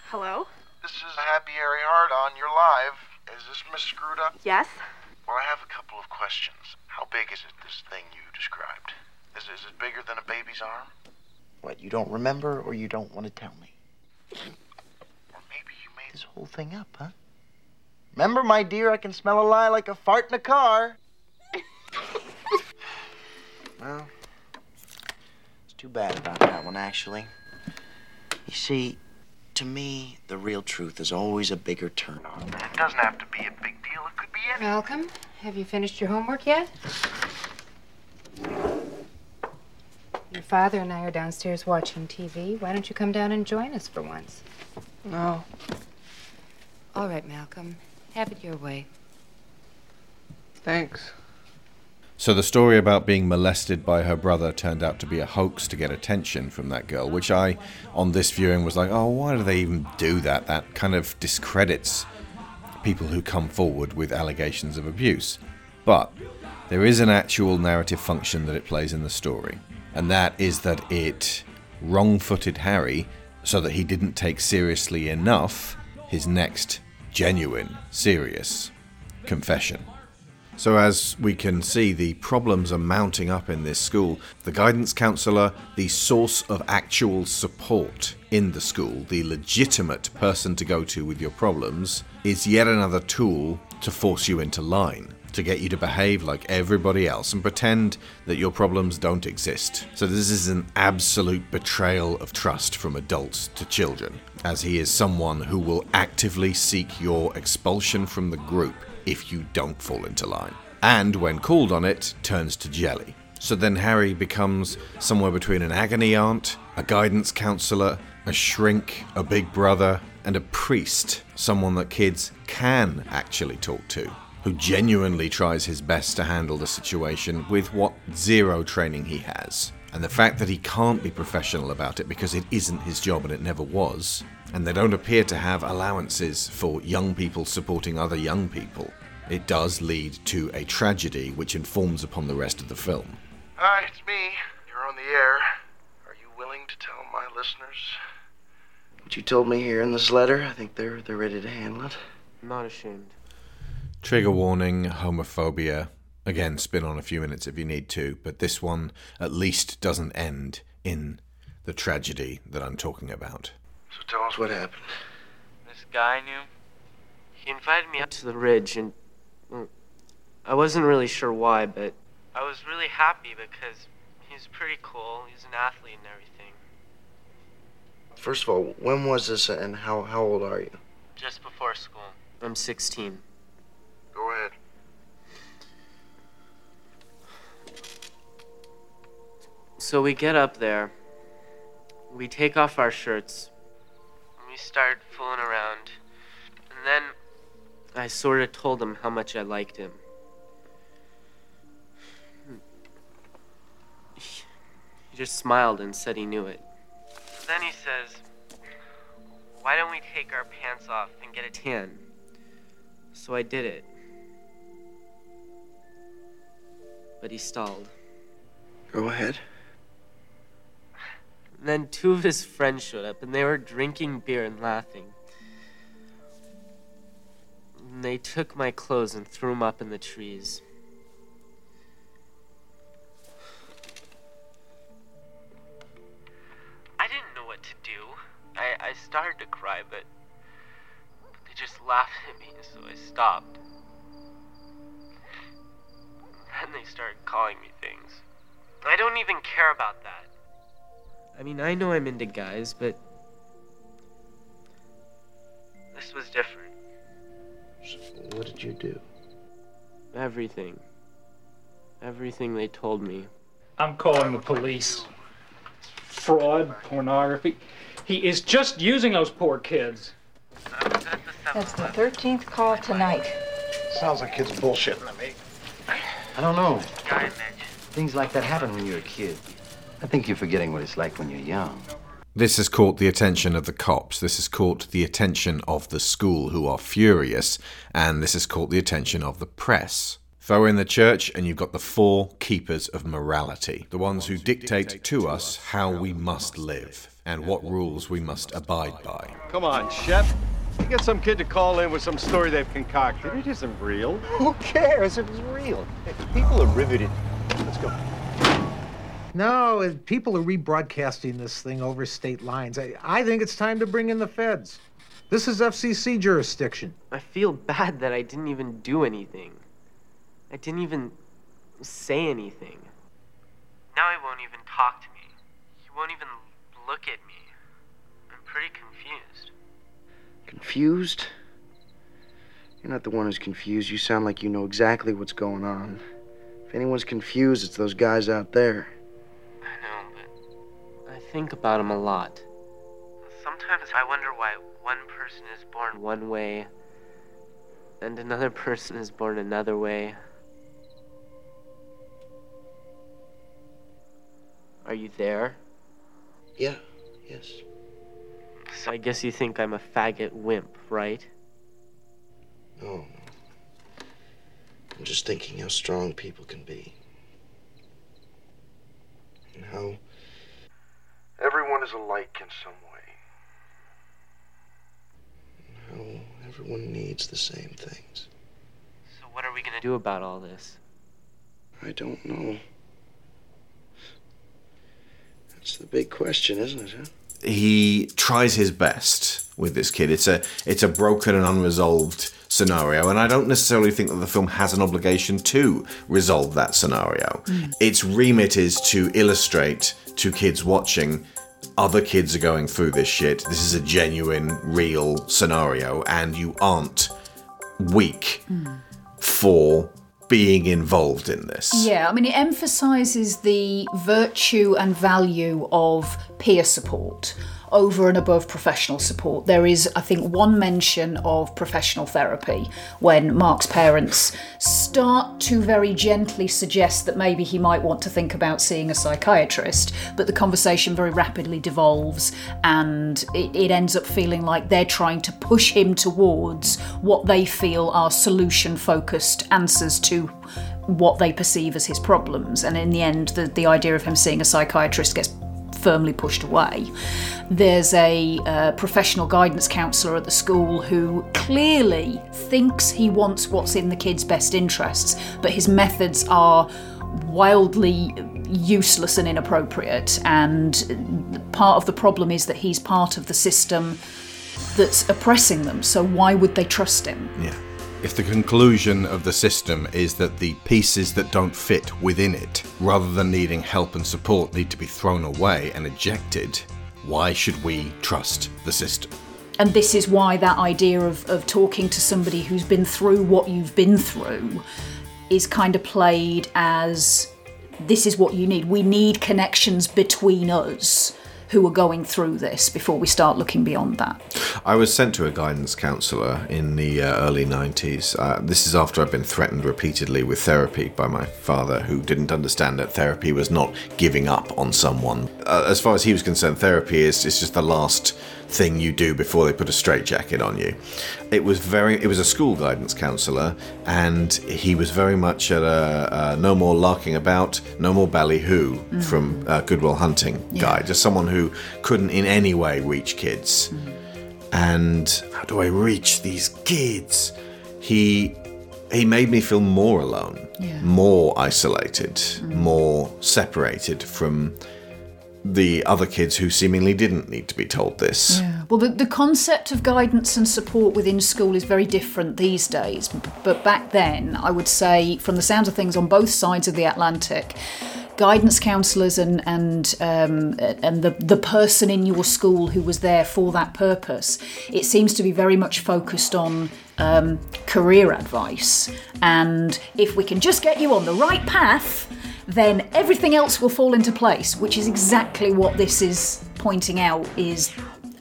Hello? This is Happy Harry Hard-On, you're live. Is this Miss Screwed Up? Yes. Well, I have a couple of questions. How big is it, this thing you described? Is it bigger than a baby's arm? What, you don't remember or you don't want to tell me? Or maybe you made this whole thing up, huh? Remember, my dear, I can smell a lie like a fart in a car. Well, it's too bad about that one, actually. You see, to me, the real truth is always a bigger turn-on. It doesn't have to be a big deal. It could be anything. Malcolm, have you finished your homework yet? Your father and I are downstairs watching TV. Why don't you come down and join us for once? No. All right, Malcolm. Have it your way. Thanks. So the story about being molested by her brother turned out to be a hoax to get attention from that girl, which I, on this viewing, was like, oh, why do they even do that? That kind of discredits people who come forward with allegations of abuse. But there is an actual narrative function that it plays in the story, and that is that it wrong-footed Harry so that he didn't take seriously enough his next genuine, serious confession. So as we can see, the problems are mounting up in this school. The guidance counsellor, the source of actual support in the school, the legitimate person to go to with your problems, is yet another tool to force you into line. to get you to behave like everybody else and pretend that your problems don't exist. So this is an absolute betrayal of trust from adults to children, as he is someone who will actively seek your expulsion from the group if you don't fall into line. And when called on it, turns to jelly. So then Harry becomes somewhere between an agony aunt, a guidance counsellor, a shrink, a big brother, and a priest, someone that kids can actually talk to, who genuinely tries his best to handle the situation with what zero training he has. And the fact that he can't be professional about it because it isn't his job and it never was, and they don't appear to have allowances for young people supporting other young people, it does lead to a tragedy which informs upon the rest of the film. Hi, it's me. You're on the air. Are you willing to tell my listeners what you told me here in this letter? I think they're ready to handle it. I'm not ashamed. Trigger warning, homophobia. Again, spin on a few minutes if you need to, but this one at least doesn't end in the tragedy that I'm talking about. So tell us what happened. This guy I knew, he invited me up to the ridge, and I wasn't really sure why, but I was really happy because he's pretty cool. He's an athlete and everything. First of all, when was this and how old are you? Just before school. I'm 16. Go ahead. So we get up there, we take off our shirts, and we start fooling around. And then I sort of told him how much I liked him. He just smiled and said he knew it. Then he says, why don't we take our pants off and get a tan? So I did it. But he stalled. Go ahead. And then two of his friends showed up, and they were drinking beer and laughing. And they took my clothes and threw them up in the trees. I didn't know what to do. I started to cry, but they just laughed at me, so I stopped. Then they started calling me things. I don't even care about that. I mean, I know I'm into guys, but this was different. So what did you do? Everything. Everything they told me. I'm calling the police. Fraud, pornography. He is just using those poor kids. That's the 13th call tonight. Sounds like kids bullshitting to me. I don't know. Things like that happen when you're a kid. I think you're forgetting what it's like when you're young. This has caught the attention of the cops. This has caught the attention of the school, who are furious. And this has caught the attention of the press. So we're in the church, and you've got the four keepers of morality. The ones who dictate to us how we must live and what rules we must abide by. Come on, Shep. You get some kid to call in with some story they've concocted. It isn't real. Who cares if it's real? People are riveted. Let's go. No, people are rebroadcasting this thing over state lines. I think it's time to bring in the feds. This is FCC jurisdiction. I feel bad that I didn't even do anything. I didn't even say anything. Now he won't even talk to me. He won't even look at me. I'm pretty confused. Confused? You're not the one who's confused. You sound like you know exactly what's going on. If anyone's confused, it's those guys out there. I know, but I think about them a lot. Sometimes I wonder why one person is born one way and another person is born another way. Are you there? Yeah, yes. So I guess you think I'm a faggot wimp, right? No. I'm just thinking how strong people can be. And how everyone is alike in some way. And how everyone needs the same things. So what are we gonna do about all this? I don't know. That's the big question, isn't it, huh? He tries his best with this kid. It's a broken and unresolved scenario, and I don't necessarily think that the film has an obligation to resolve that scenario. Its remit is to illustrate to kids watching, other kids are going through this shit, this is a genuine, real scenario, and you aren't weak for being involved in this. Yeah, I mean, it emphasises the virtue and value of peer support over and above professional support. There is, I think, one mention of professional therapy when Mark's parents start to very gently suggest that maybe he might want to think about seeing a psychiatrist, but the conversation very rapidly devolves and it ends up feeling like they're trying to push him towards what they feel are solution-focused answers to what they perceive as his problems. And in the end, the idea of him seeing a psychiatrist gets firmly pushed away. There's a professional guidance counsellor at the school who clearly thinks he wants what's in the kids' best interests, but his methods are wildly useless and inappropriate, and part of the problem is that he's part of the system that's oppressing them, so why would they trust him? Yeah. If the conclusion of the system is that the pieces that don't fit within it, rather than needing help and support, need to be thrown away and ejected, why should we trust the system? And this is why that idea of talking to somebody who's been through what you've been through is kind of played as, this is what you need. We need connections between us who are going through this before we start looking beyond that. I was sent to a guidance counsellor in the early 90s. This is after I've been threatened repeatedly with therapy by my father, who didn't understand that therapy was not giving up on someone. As far as he was concerned, therapy is just the last thing you do before they put a straitjacket on you. It was a school guidance counsellor, and he was very much at a no more larking about, no more ballyhoo from Good Will Hunting guy, just someone who couldn't in any way reach kids. And how do I reach these kids? He made me feel more alone, more isolated, more separated from the other kids who seemingly didn't need to be told this. Yeah. Well, the concept of guidance and support within school is very different these days. But back then, I would say, from the sounds of things on both sides of the Atlantic, guidance counsellors and the person in your school who was there for that purpose, it seems to be very much focused on career advice. And if we can just get you on the right path, then everything else will fall into place, which is exactly what this is pointing out is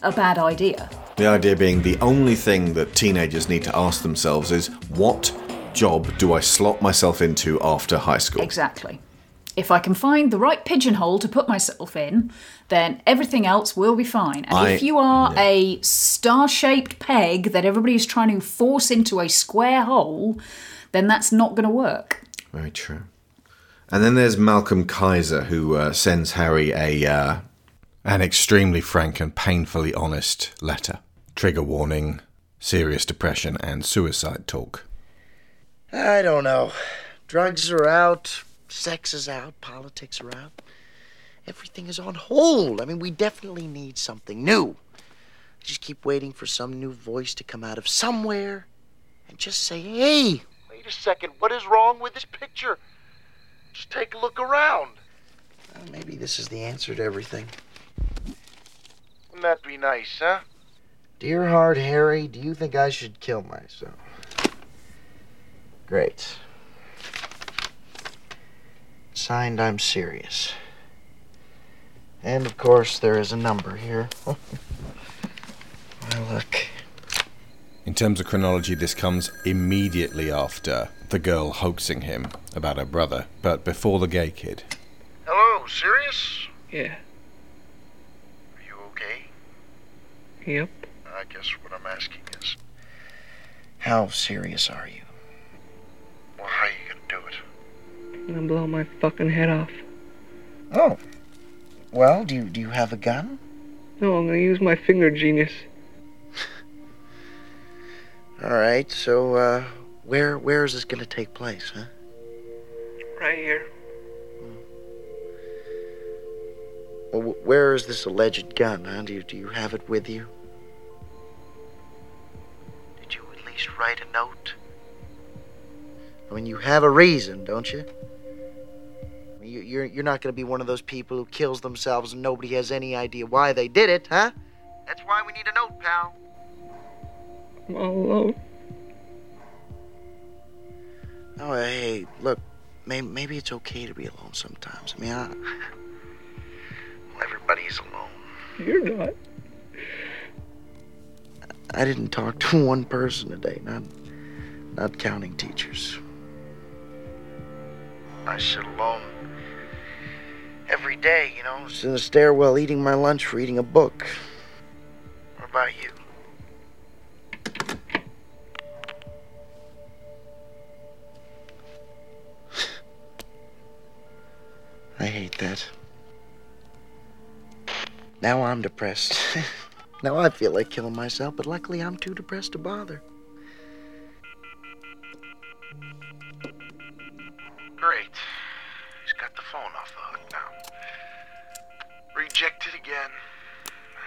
a bad idea. The idea being the only thing that teenagers need to ask themselves is, what job do I slot myself into after high school? Exactly. If I can find the right pigeonhole to put myself in, then everything else will be fine. And if you are a star-shaped peg that everybody is trying to force into a square hole, then that's not going to work. Very true. And then there's Malcolm Kaiser, who sends Harry an extremely frank and painfully honest letter. Trigger warning, serious depression and suicide talk. I don't know. Drugs are out, sex is out, politics are out. Everything is on hold. I mean, we definitely need something new. I just keep waiting for some new voice to come out of somewhere and just say, hey, wait a second, what is wrong with this picture? Just take a look around. Well, maybe this is the answer to everything. Wouldn't that be nice, huh? Dear Heart Harry, do you think I should kill myself? Great. Signed, I'm serious. And, of course, there is a number here. Well, look. In terms of chronology, this comes immediately after the girl hoaxing him about her brother, but before the gay kid. Hello, serious? Yeah. Are you okay? Yep. I guess what I'm asking is, how serious are you? Well, how are you gonna do it? I'm gonna blow my fucking head off. Oh. Well, do you have a gun? No, I'm gonna use my finger genius. All right, so where is this going to take place, huh? Right here. Well, where is this alleged gun, huh? Do you have it with you? Did you at least write a note? I mean, you have a reason, don't you? I mean, you're not going to be one of those people who kills themselves and nobody has any idea why they did it, huh? That's why we need a note, pal. I'm all alone. Oh, hey, look, maybe it's okay to be alone sometimes. I mean, well, everybody's alone. You're not. I didn't talk to one person today, not counting teachers. I sit alone every day, you know, in the stairwell eating my lunch, reading a book. What about you? I hate that. Now I'm depressed. Now I feel like killing myself, but luckily I'm too depressed to bother. Great. He's got the phone off the hook now. Rejected again.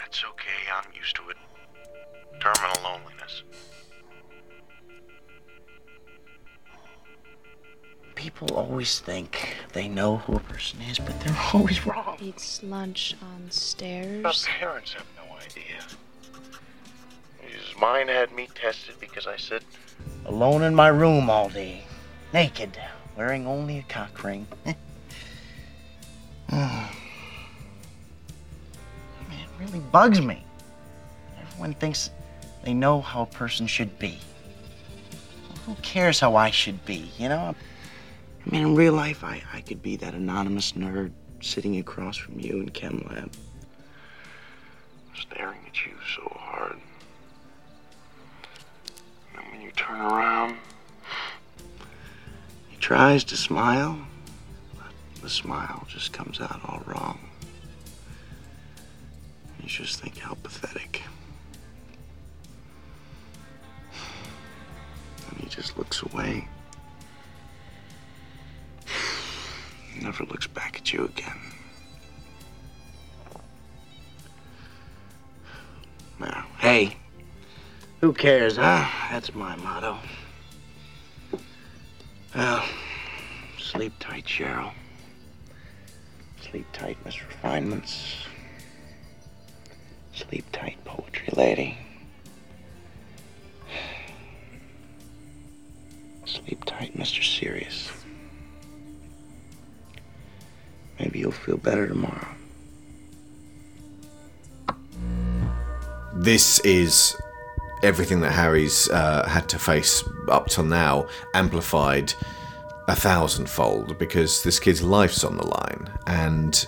That's okay, I'm used to it. Terminal loneliness. People always think they know who a person is, but they're always wrong. Eats lunch on stairs. My parents have no idea. Mine had me tested because I sit alone in my room all day, naked, wearing only a cock ring. I mean, it really bugs me. Everyone thinks they know how a person should be. Who cares how I should be, you know? I mean, in real life, I could be that anonymous nerd sitting across from you in Chem Lab. Staring at you so hard. And then when you turn around, he tries to smile, but the smile just comes out all wrong. You just think how pathetic. And he just looks away. Never looks back at you again. Now, hey, who cares, huh? That's my motto. Well, sleep tight, Cheryl. Sleep tight, Miss Refinements. Sleep tight, Poetry Lady. Sleep tight, Mr. Serious. Maybe you'll feel better tomorrow. This is everything that Harry's had to face up till now, amplified 1,000-fold, because this kid's life's on the line, and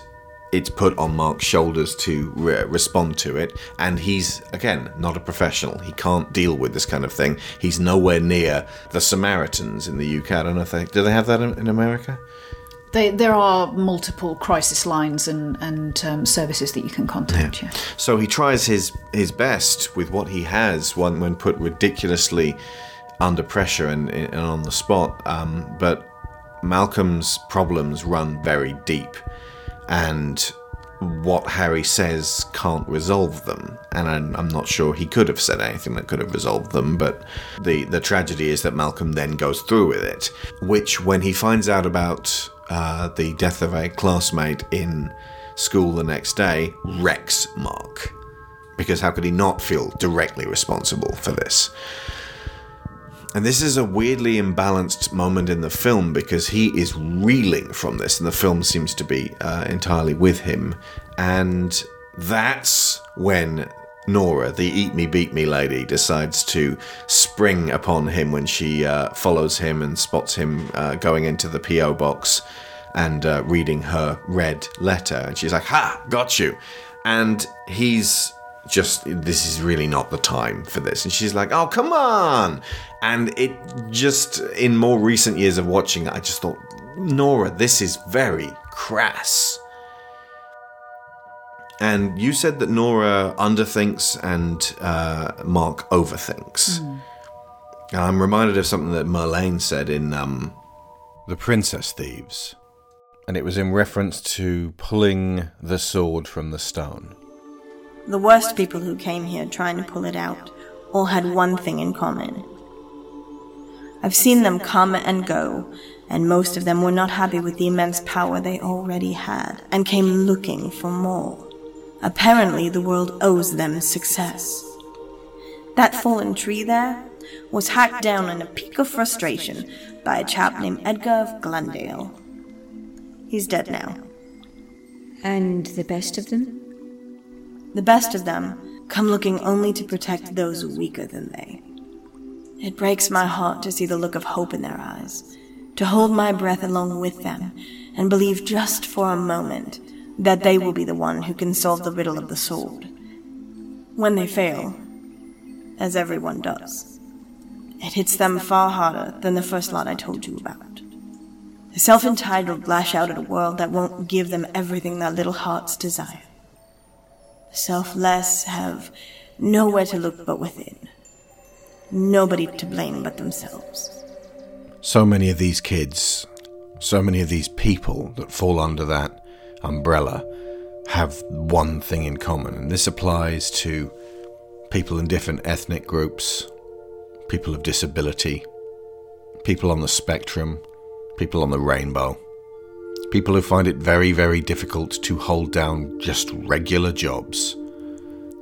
it's put on Mark's shoulders to respond to it, and he's, again, not a professional. He can't deal with this kind of thing. He's nowhere near the Samaritans in the UK. I don't know if do they have that in America? There are multiple crisis lines and services that you can contact. Yeah. So he tries his best with what he has when put ridiculously under pressure and on the spot. But Malcolm's problems run very deep, and what Harry says can't resolve them. And I'm not sure he could have said anything that could have resolved them, but the tragedy is that Malcolm then goes through with it, which when he finds out about... the death of a classmate in school the next day wrecks Mark, because how could he not feel directly responsible for this? And this is a weirdly imbalanced moment in the film, because he is reeling from this and the film seems to be entirely with him. And that's when Nora, the eat me beat me lady, decides to spring upon him when she follows him and spots him going into the P.O. box and reading her red letter, and she's like, ha, got you. And he's just, this is really not the time for this, and she's like, oh, come on. And it just, in more recent years of watching it, I just thought, Nora, this is very crass. And you said that Nora underthinks and Mark overthinks. Mm. And I'm reminded of something that Merlane said in The Princess Thieves. And it was in reference to pulling the sword from the stone. The worst people who came here trying to pull it out all had one thing in common. I've seen them come and go, and most of them were not happy with the immense power they already had and came looking for more. Apparently, the world owes them success. That fallen tree there was hacked down in a peak of frustration by a chap named Edgar of Glendale. He's dead now. And the best of them? The best of them come looking only to protect those weaker than they. It breaks my heart to see the look of hope in their eyes, to hold my breath along with them, and believe just for a moment that they will be the one who can solve the riddle of the sword. When they fail, as everyone does, it hits them far harder than the first lot I told you about. The self-entitled lash out at a world that won't give them everything their little hearts desire. The selfless have nowhere to look but within. Nobody to blame but themselves. So many of these kids, so many of these people that fall under that umbrella have one thing in common, and this applies to people in different ethnic groups, people of disability, people on the spectrum, people on the rainbow, people who find it very, very difficult to hold down just regular jobs,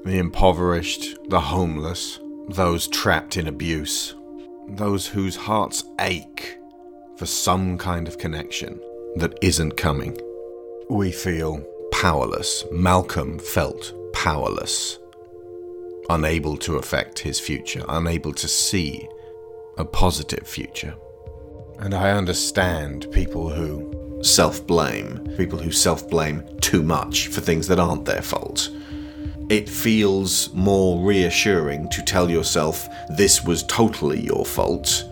the impoverished, the homeless, those trapped in abuse, those whose hearts ache for some kind of connection that isn't coming. We feel powerless. Malcolm felt powerless, unable to affect his future, unable to see a positive future. And I understand people who self-blame, too much for things that aren't their fault. It feels more reassuring to tell yourself this was totally your fault,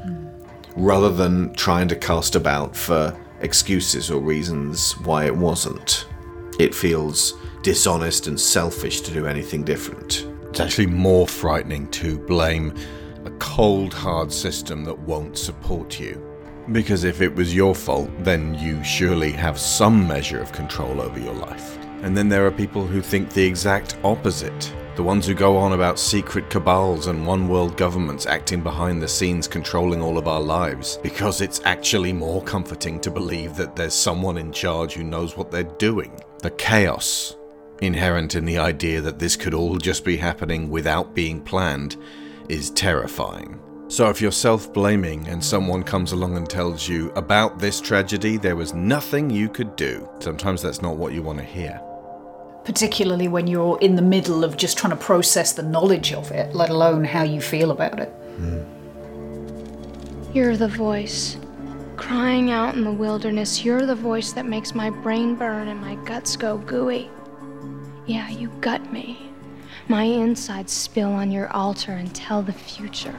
rather than trying to cast about for excuses or reasons why it wasn't. It feels dishonest and selfish to do anything different. It's actually more frightening to blame a cold, hard system that won't support you. Because if it was your fault, then you surely have some measure of control over your life. And then there are people who think the exact opposite. The ones who go on about secret cabals and one-world governments acting behind the scenes, controlling all of our lives, because it's actually more comforting to believe that there's someone in charge who knows what they're doing. The chaos inherent in the idea that this could all just be happening without being planned is terrifying. So if you're self-blaming and someone comes along and tells you about this tragedy, there was nothing you could do, sometimes that's not what you want to hear. Particularly when you're in the middle of just trying to process the knowledge of it, let alone how you feel about it. You're the voice crying out in the wilderness. You're the voice that makes my brain burn and my guts go gooey. Yeah, you gut me. My insides spill on your altar and tell the future.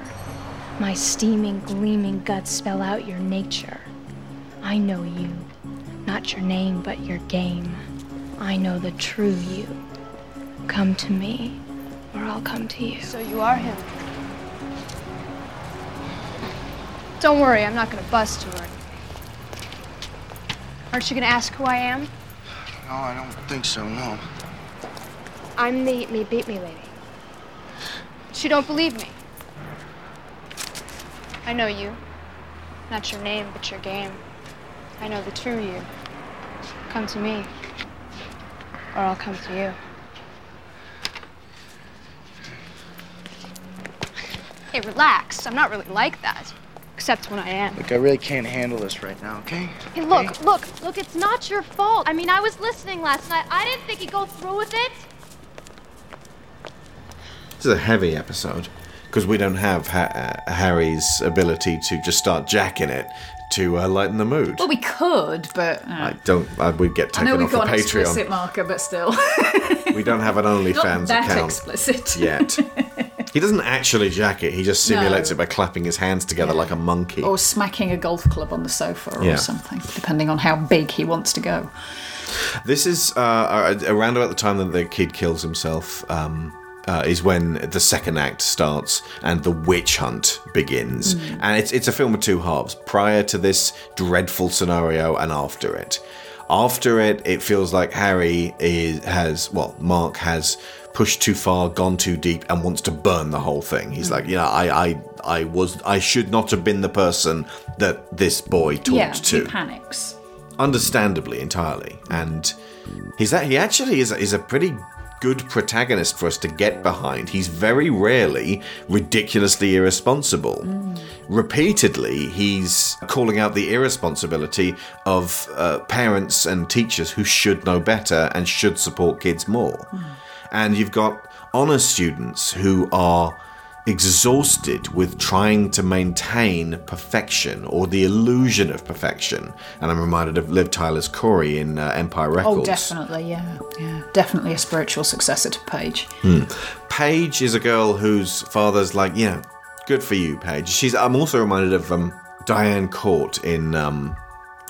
My steaming, gleaming guts spell out your nature. I know you, not your name, but your game. I know the true you. Come to me, or I'll come to you. So you are him. Don't worry, I'm not gonna bust you or anything. Aren't you gonna ask who I am? No, I don't think so, no. I'm the eat me, beat me lady. But you don't believe me. I know you. Not your name, but your game. I know the true you. Come to me. Or I'll come to you. Hey, relax. I'm not really like that. Except when I am. Look, I really can't handle this right now, okay? Hey, look, okay? Look, it's not your fault. I mean, I was listening last night. I didn't think he'd go through with it. This is a heavy episode, because we don't have Harry's ability to just start jacking it to lighten the mood. Well, we could, but I don't. We'd get taken off the Patreon. I know we've got an explicit marker, but still, we don't have an OnlyFans account. Not that explicit yet. He doesn't actually jack it. He just simulates it by clapping his hands together like a monkey, or smacking a golf club on the sofa or something, depending on how big he wants to go. This is around about the time that the kid kills himself. Is when the second act starts and the witch hunt begins. And it's a film of two halves, prior to this dreadful scenario and after it. After it, it feels like Mark has pushed too far, gone too deep, and wants to burn the whole thing. He's like, yeah, I should not have been the person that this boy talked to. Yeah, he panics. Understandably, entirely. And he actually is a pretty good protagonist for us to get behind. He's very rarely ridiculously irresponsible. Mm. Repeatedly, he's calling out the irresponsibility of parents and teachers who should know better and should support kids more. Mm. And you've got honour students who are exhausted with trying to maintain perfection or the illusion of perfection. And I'm reminded of Liv Tyler's Corey in Empire Records. Oh, definitely, yeah. Definitely a spiritual successor to Paige. Mm. Paige is a girl whose father's like, yeah, good for you, Paige. I'm also reminded of Diane Court in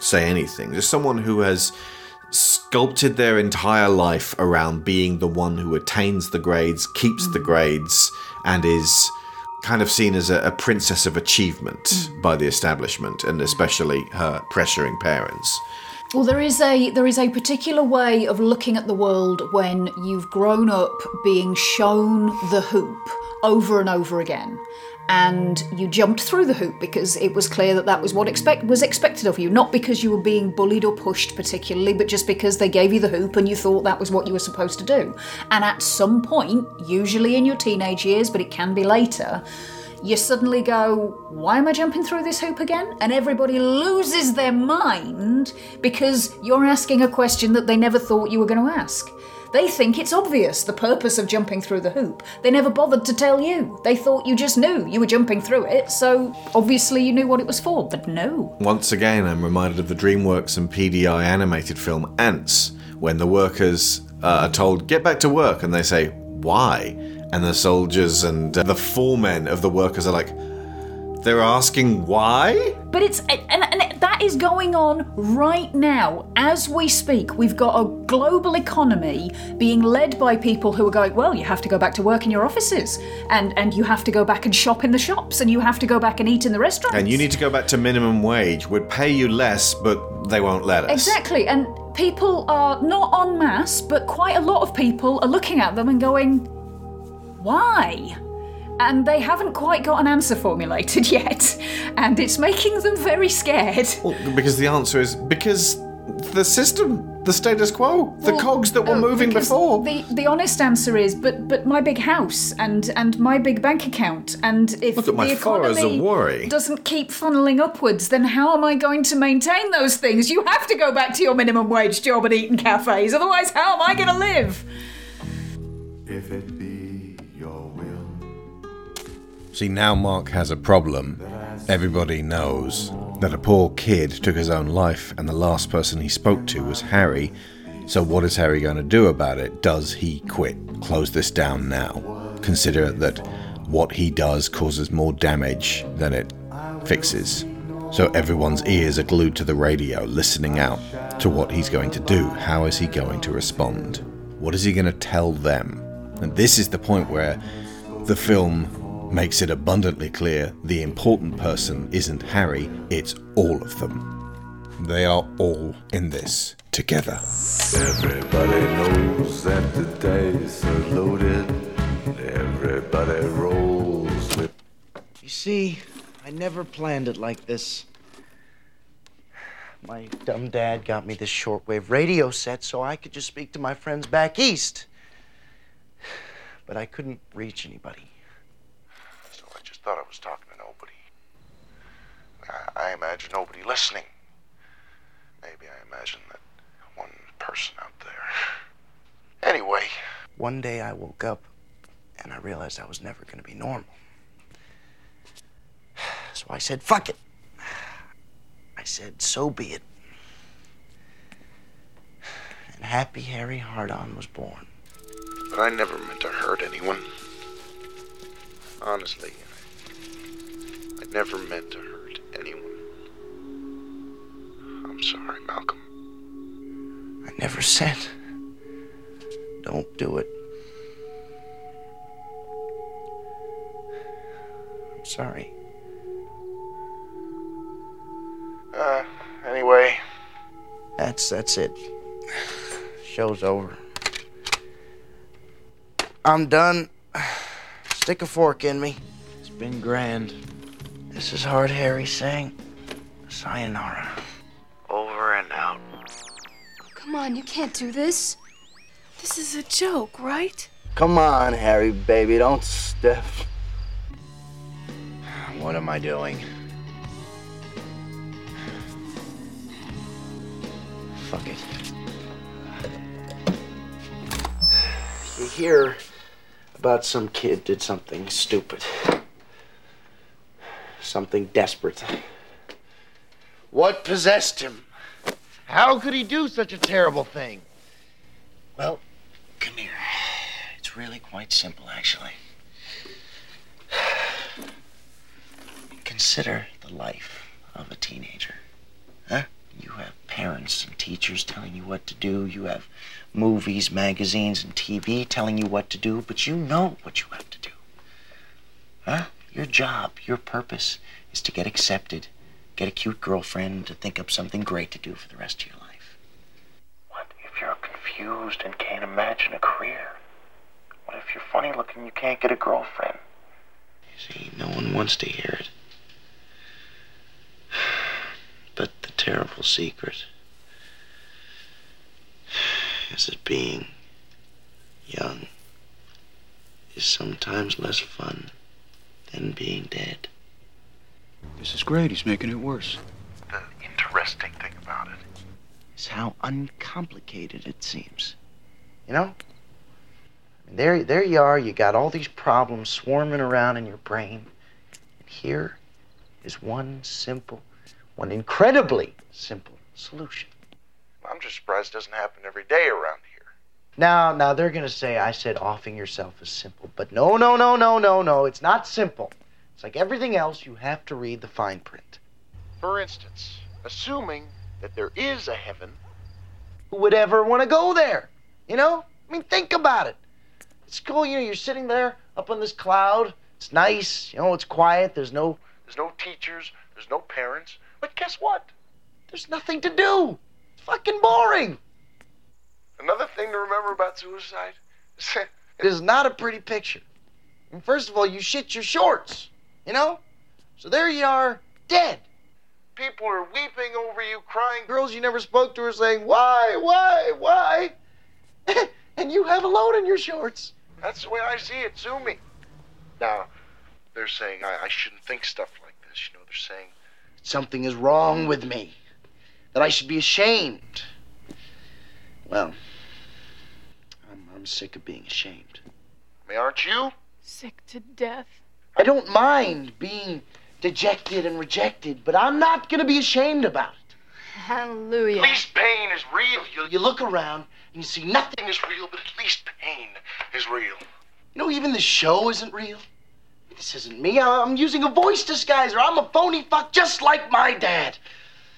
Say Anything. There's someone who has sculpted their entire life around being the one who attains the grades, keeps the grades, and is kind of seen as a princess of achievement by the establishment, and especially her pressuring parents. Well, there is a particular way of looking at the world when you've grown up being shown the hoop over and over again, and you jumped through the hoop because it was clear that that was what was expected of you, not because you were being bullied or pushed particularly, but just because they gave you the hoop and you thought that was what you were supposed to do. And at some point, usually in your teenage years, but it can be later, you suddenly go, why am I jumping through this hoop again? And everybody loses their mind because you're asking a question that they never thought you were going to ask. They think it's obvious, the purpose of jumping through the hoop. They never bothered to tell you. They thought you just knew you were jumping through it, so obviously you knew what it was for, but no. Once again, I'm reminded of the DreamWorks and PDI animated film Ants, when the workers are told, get back to work, and they say, why? And the soldiers and the foremen of the workers are like, they're asking why? But it's... And that is going on right now. As we speak, we've got a global economy being led by people who are going, well, you have to go back to work in your offices, and you have to go back and shop in the shops, and you have to go back and eat in the restaurants. And you need to go back to minimum wage. We'd pay you less, but they won't let us. Exactly, and people are not en masse, but quite a lot of people are looking at them and going, why? And they haven't quite got an answer formulated yet. And it's making them very scared. Well, because the answer is because the system, the status quo, the cogs that were moving before. The honest answer is, but my big house and my big bank account, and if look at my the economy worry. Doesn't keep funneling upwards, then how am I going to maintain those things? You have to go back to your minimum wage job and eat in cafes, otherwise how am I going to live? If it be. See, now Mark has a problem. Everybody knows that a poor kid took his own life and the last person he spoke to was Harry. So what is Harry going to do about it? Does he quit? Close this down now. Consider that what he does causes more damage than it fixes. So everyone's ears are glued to the radio, listening out to what he's going to do. How is he going to respond? What is he going to tell them? And this is the point where the film makes it abundantly clear the important person isn't Harry, it's all of them. They are all in this together. Everybody knows that the dice are loaded. Everybody rolls with... You see, I never planned it like this. My dumb dad got me this shortwave radio set so I could just speak to my friends back east. But I couldn't reach anybody. I thought I was talking to nobody. I imagine nobody listening. Maybe I imagine that one person out there. Anyway. One day I woke up and I realized I was never going to be normal. So I said, fuck it. I said, so be it. And Happy Harry Hardon was born. But I never meant to hurt anyone. Honestly. Never meant to hurt anyone. I'm sorry, Malcolm. I never said, don't do it. I'm sorry. Anyway. That's it. Show's over. I'm done. Stick a fork in me. It's been grand. This is Hard Harry saying sayonara. Over and out. Oh, come on, you can't do this. This is a joke, right? Come on, Harry, baby, don't stiff. What am I doing? Fuck it. You hear about some kid did something stupid. Something desperate. What possessed him? How could he do such a terrible thing? Well, come here. It's really quite simple, actually. Consider the life of a teenager. Huh? You have parents and teachers telling you what to do. You have movies, magazines, and TV telling you what to do, but you know what you have to do. Huh? Your job, your purpose is to get accepted, get a cute girlfriend, to think up something great to do for the rest of your life. What if you're confused and can't imagine a career? What if you're funny looking and you can't get a girlfriend? You see, no one wants to hear it. But the terrible secret is that being young is sometimes less fun than being dead. This is great. He's making it worse. The interesting thing about it is how uncomplicated it seems. You know, there you are. You got all these problems swarming around in your brain. And here is one incredibly simple solution. I'm just surprised it doesn't happen every day around here. Now, they're going to say I said offing yourself is simple. But no, it's not simple. It's like everything else, you have to read the fine print. For instance, assuming that there is a heaven, who would ever want to go there? You know? I mean, think about it. It's cool, you're sitting there up on this cloud. It's nice, it's quiet. There's no teachers, there's no parents. But guess what? There's nothing to do. It's fucking boring. Another thing to remember about suicide is it is not a pretty picture. And first of all, you shit your shorts, So there you are, dead. People are weeping over you, crying. Girls you never spoke to are saying, why? And you have a load in your shorts. That's the way I see it, Sumi. Now, they're saying I shouldn't think stuff like this, They're saying something is wrong with me, that I should be ashamed. Well, I'm sick of being ashamed. I mean, aren't you? Sick to death. I don't mind being dejected and rejected, but I'm not going to be ashamed about it. Hallelujah. At least pain is real. You look around and you see nothing is real, but at least pain is real. Even the show isn't real. This isn't me. I'm using a voice disguiser. I'm a phony fuck just like my dad.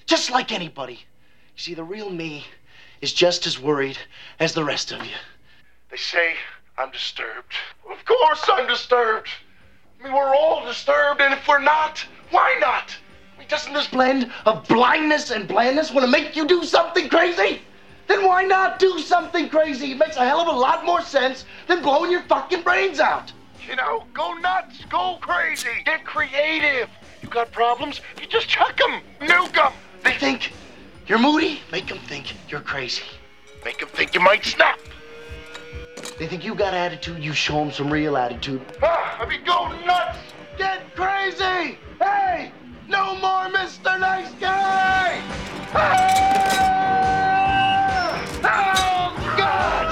Just like anybody. You see, the real me is just as worried as the rest of you. They say I'm disturbed. Of course I'm disturbed. I mean, we're all disturbed, and if we're not, why not? I mean, doesn't this blend of blindness and blandness want to make you do something crazy? Then why not do something crazy? It makes a hell of a lot more sense than blowing your fucking brains out. Go nuts, go crazy, get creative. You got problems, you just chuck them, nuke them. They think you're moody, make them think you're crazy. Make them think you might snap. They think you got attitude, you show them some real attitude. Go nuts, get crazy. Hey, no more Mr. Nice Guy. Oh, God.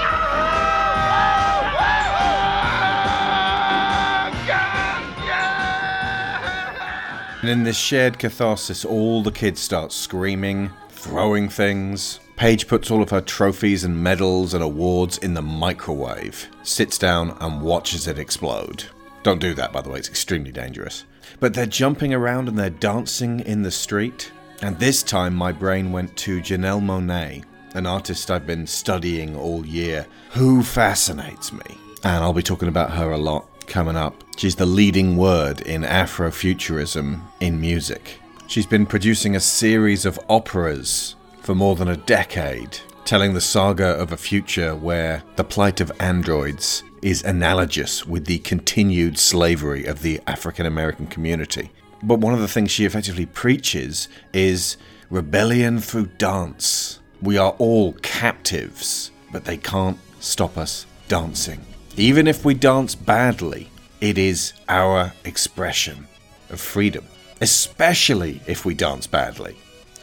And in this shared catharsis, all the kids start screaming, throwing things. Paige puts all of her trophies and medals and awards in the microwave, sits down and watches it explode. Don't do that, by the way, it's extremely dangerous. But they're jumping around and they're dancing in the street. And this time my brain went to Janelle Monáe, an artist I've been studying all year, who fascinates me. And I'll be talking about her a lot coming up. She's the leading word in Afrofuturism in music. She's been producing a series of operas for more than a decade, telling the saga of a future where the plight of androids is analogous with the continued slavery of the African American community. But one of the things she effectively preaches is rebellion through dance. We are all captives, but they can't stop us dancing. Even if we dance badly, it is our expression of freedom, especially if we dance badly.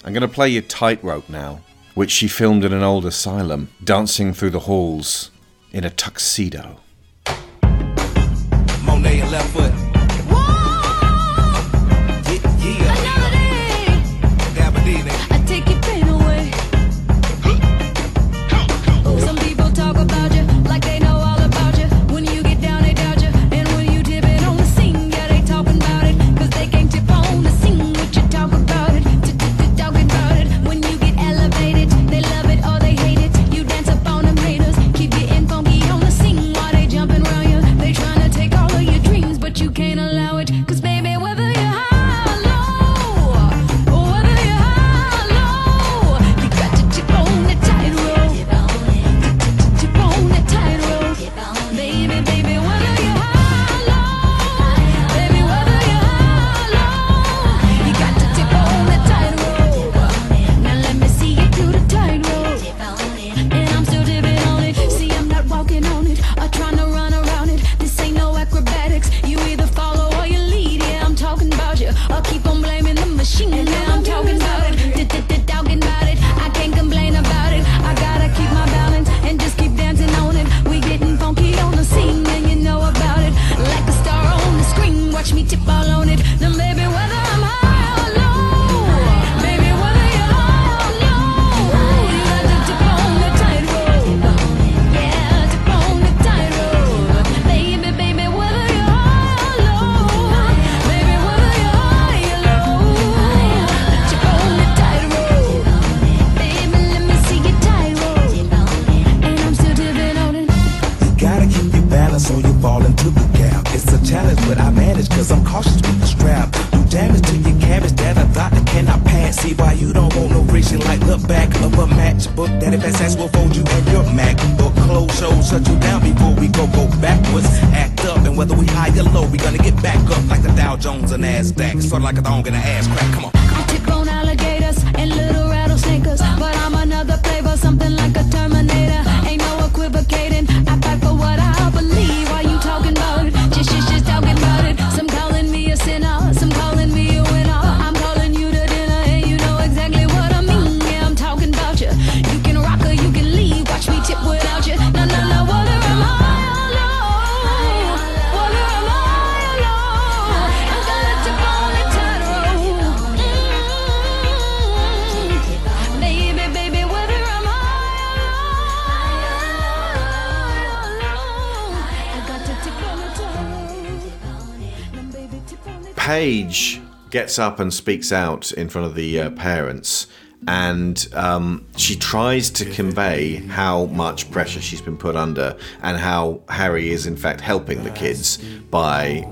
I'm going to play you Tightrope now, which she filmed in an old asylum, dancing through the halls in a tuxedo. Monet and left foot. Paige gets up and speaks out in front of the parents, and she tries to convey how much pressure she's been put under and how Harry is in fact helping the kids by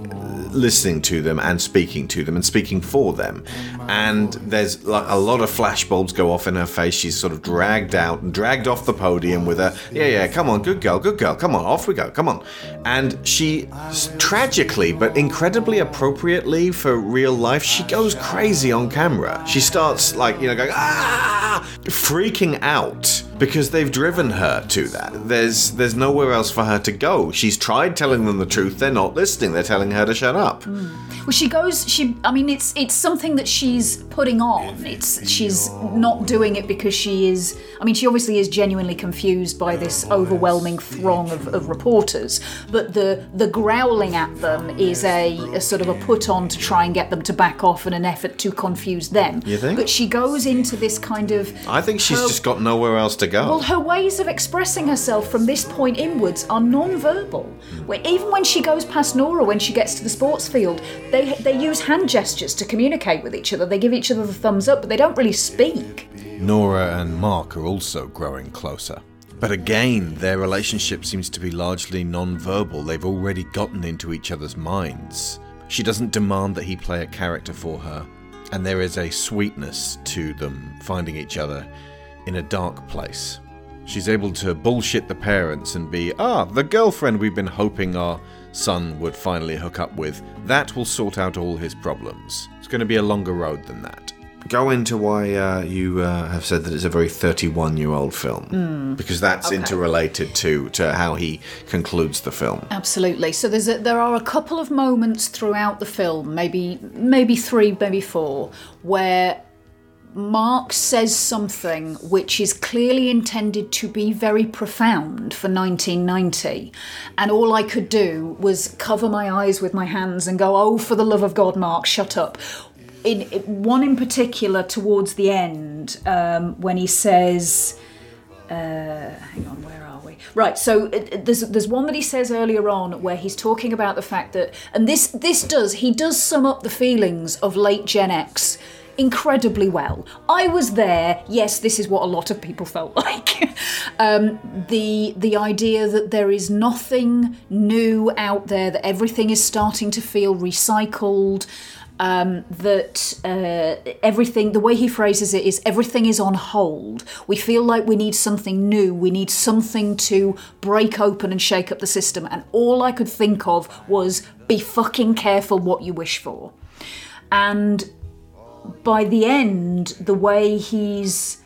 listening to them and speaking to them and speaking for them. And there's like a lot of flashbulbs go off in her face. She's sort of dragged out and dragged off the podium with her. Yeah, come on, good girl, come on, off we go, come on. And she tragically, but incredibly appropriately for real life, she goes crazy on camera. She starts like, going, ah, freaking out. Because they've driven her to that. There's nowhere else for her to go. She's tried telling them the truth. They're not listening. They're telling her to shut up. Well, she goes. It's something that she's putting on. She's not doing it because she is. I mean, she obviously is genuinely confused by this overwhelming throng of reporters. But the growling at them is a sort of a put on to try and get them to back off in an effort to confuse them. You think? But she goes into this kind of. I think she's just got nowhere else to go. Well, her ways of expressing herself from this point inwards are non-verbal. Even when she goes past Nora, when she gets to the sports field, they use hand gestures to communicate with each other. They give each other the thumbs up, but they don't really speak. Nora and Mark are also growing closer. But again, their relationship seems to be largely non-verbal. They've already gotten into each other's minds. She doesn't demand that he play a character for her. And there is a sweetness to them finding each other in a dark place. She's able to bullshit the parents and be, the girlfriend we've been hoping our son would finally hook up with. That will sort out all his problems. It's going to be a longer road than that. Go into why you have said that it's a very 31-year-old film. Mm. Because that's interrelated to how he concludes the film. Absolutely. So there are a couple of moments throughout the film, maybe three, maybe four, where Mark says something which is clearly intended to be very profound for 1990, and all I could do was cover my eyes with my hands and go, oh, for the love of God, Mark, shut up. One in particular towards the end, when he says, hang on, where are we? Right, so there's one that he says earlier on where he's talking about the fact that, and he does sum up the feelings of late Gen X incredibly well. I was there. Yes, this is what a lot of people felt like. The idea that there is nothing new out there, that everything is starting to feel recycled, everything, the way he phrases it is, everything is on hold. We feel like we need something new. We need something to break open and shake up the system. And all I could think of was, be fucking careful what you wish for. And by the end, the way he's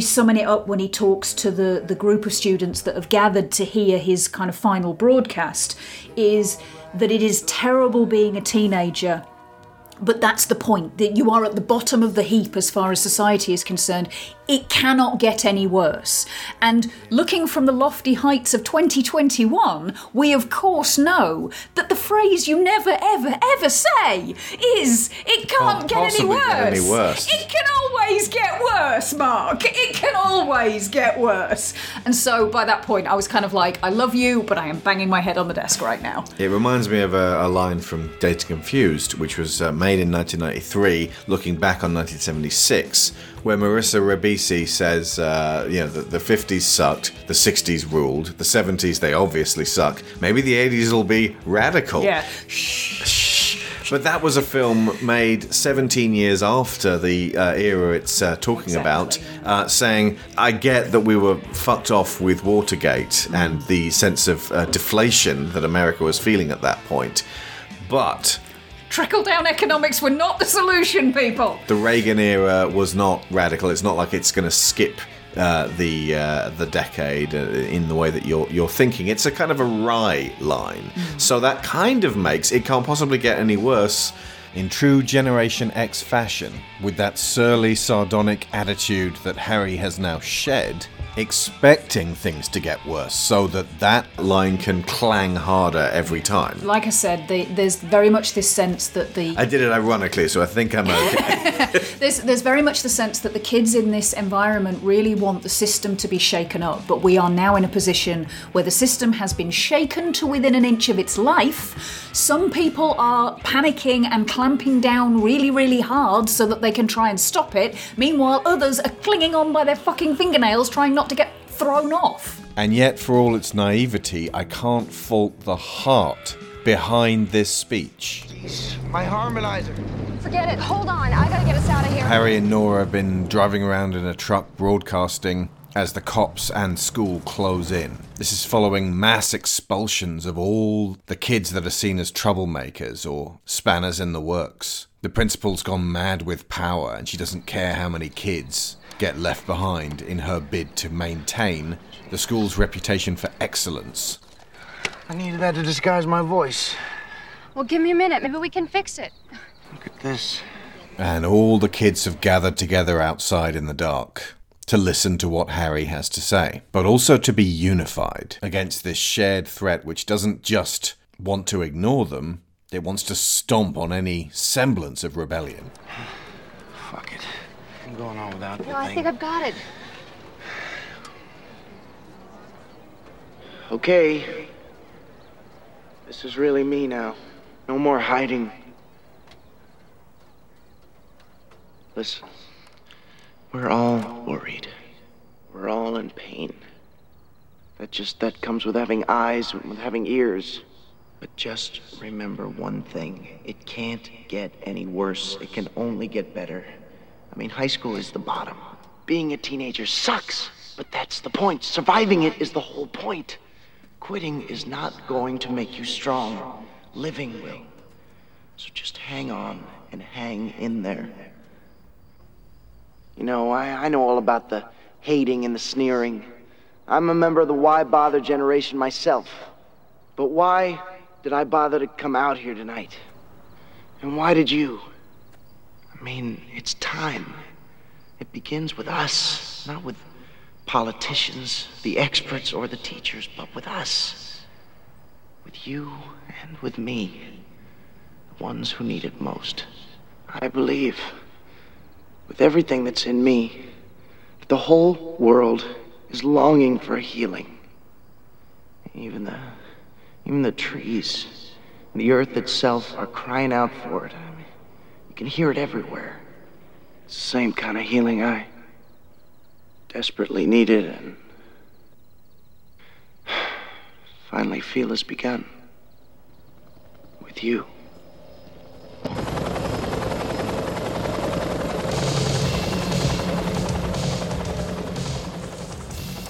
summing it up when he talks to the group of students that have gathered to hear his kind of final broadcast is that it is terrible being a teenager, but that's the point, that you are at the bottom of the heap as far as society is concerned. It cannot get any worse. And looking from the lofty heights of 2021, we of course know that the phrase you never, ever, ever say is, it can't get any worse. It can always get worse, Mark. It can always get worse. And so by that point, I was kind of like, I love you, but I am banging my head on the desk right now. It reminds me of a line from Dazed and Confused, which was made in 1993, looking back on 1976, where Marissa Ribisi says, the 50s sucked, the 60s ruled, the 70s they obviously suck, maybe the 80s will be radical. Yeah. But that was a film made 17 years after the era it's talking about, saying, I get that we were fucked off with Watergate and the sense of deflation that America was feeling at that point, but trickle-down economics were not the solution, people. The Reagan era was not radical. It's not like it's going to skip the decade in the way that you're thinking. It's a kind of a wry line. Mm. So that kind of makes it can't possibly get any worse in true Generation X fashion, with that surly, sardonic attitude that Harry has now shed, expecting things to get worse so that line can clang harder every time. Like I said, there's very much this sense that the... I did it ironically, so I think I'm okay. There's very much the sense that the kids in this environment really want the system to be shaken up, but we are now in a position where the system has been shaken to within an inch of its life. Some people are panicking and clamping down really, really hard so that they can try and stop it. Meanwhile, others are clinging on by their fucking fingernails trying not to get thrown off. And yet, for all its naivety, I can't fault the heart behind this speech. Please, my harmonizer. Forget it. Hold on. I gotta get us out of here. Harry and Nora have been driving around in a truck broadcasting as the cops and school close in. This is following mass expulsions of all the kids that are seen as troublemakers or spanners in the works. The principal's gone mad with power, and she doesn't care how many kids get left behind in her bid to maintain the school's reputation for excellence. I needed that to disguise my voice. Well, give me a minute. Maybe we can fix it. Look at this. And all the kids have gathered together outside in the dark to listen to what Harry has to say, but also to be unified against this shared threat which doesn't just want to ignore them, it wants to stomp on any semblance of rebellion. Fuck it. I'm going on without it. No, I think I've got it. Okay. This is really me now. No more hiding. Listen. We're all worried. We're all in pain. That comes with having eyes and with having ears. But just remember one thing. It can't get any worse. It can only get better. I mean, high school is the bottom. Being a teenager sucks. But that's the point. Surviving it is the whole point. Quitting is not going to make you strong. Living will. So just hang on and hang in there. You know, I know all about the hating and the sneering. I'm a member of the Why Bother generation myself. But why did I bother to come out here tonight? And why did you? I mean, it's time. It begins with us, not with politicians, the experts, or the teachers, but with us. With you and with me. The ones who need it most. I believe, with everything that's in me, that the whole world is longing for healing. Even the trees and the earth itself are crying out for it. I mean, you can hear it everywhere. It's the same kind of healing I desperately needed and finally feel has begun. With you.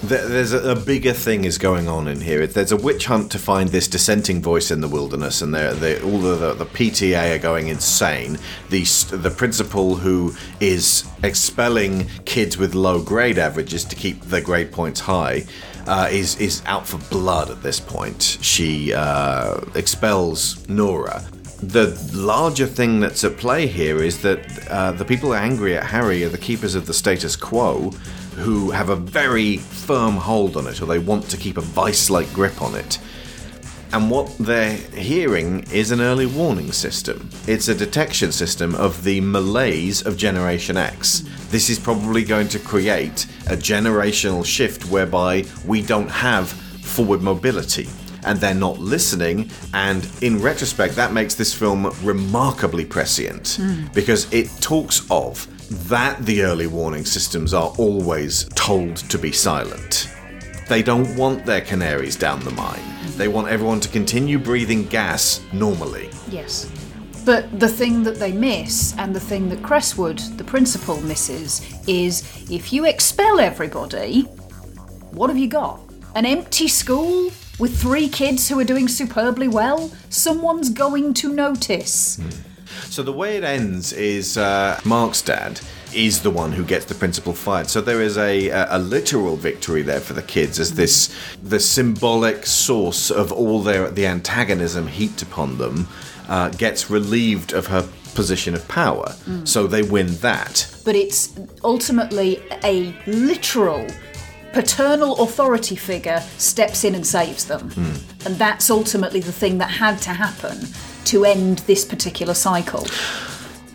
There's a bigger thing is going on in here. There's a witch hunt to find this dissenting voice in the wilderness, and all the PTA are going insane. The principal who is expelling kids with low grade averages to keep their grade points high is out for blood at this point. She expels Nora. The larger thing that's at play here is that the people angry at Harry are the keepers of the status quo, who have a very firm hold on it, or they want to keep a vice-like grip on it. And what they're hearing is an early warning system. It's a detection system of the malaise of Generation X. This is probably going to create a generational shift whereby we don't have forward mobility, and they're not listening, and in retrospect that makes this film remarkably prescient, because it talks of that the early warning systems are always told to be silent. They don't want their canaries down the mine. They want everyone to continue breathing gas normally. Yes. But the thing that they miss, and the thing that Cresswood, the principal, misses, is if you expel everybody, what have you got? An empty school? With 3 kids who are doing superbly well, someone's going to notice. So the way it ends is Mark's dad is the one who gets the principal fired. So there is a literal victory there for the kids as the symbolic source of all the antagonism heaped upon them gets relieved of her position of power. So they win that. But it's ultimately a literal paternal authority figure steps in and saves them. And that's ultimately the thing that had to happen to end this particular cycle.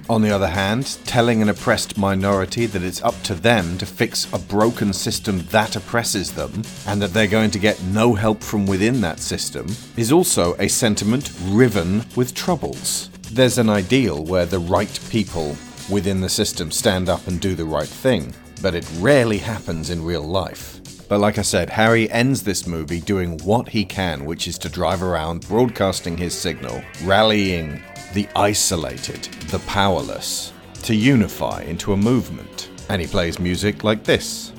On the other hand, telling an oppressed minority that it's up to them to fix a broken system that oppresses them, and that they're going to get no help from within that system, is also a sentiment riven with troubles. There's an ideal where the right people within the system stand up and do the right thing, but it rarely happens in real life. But like I said, Harry ends this movie doing what he can, which is to drive around, broadcasting his signal, rallying the isolated, the powerless, to unify into a movement. And he plays music like this.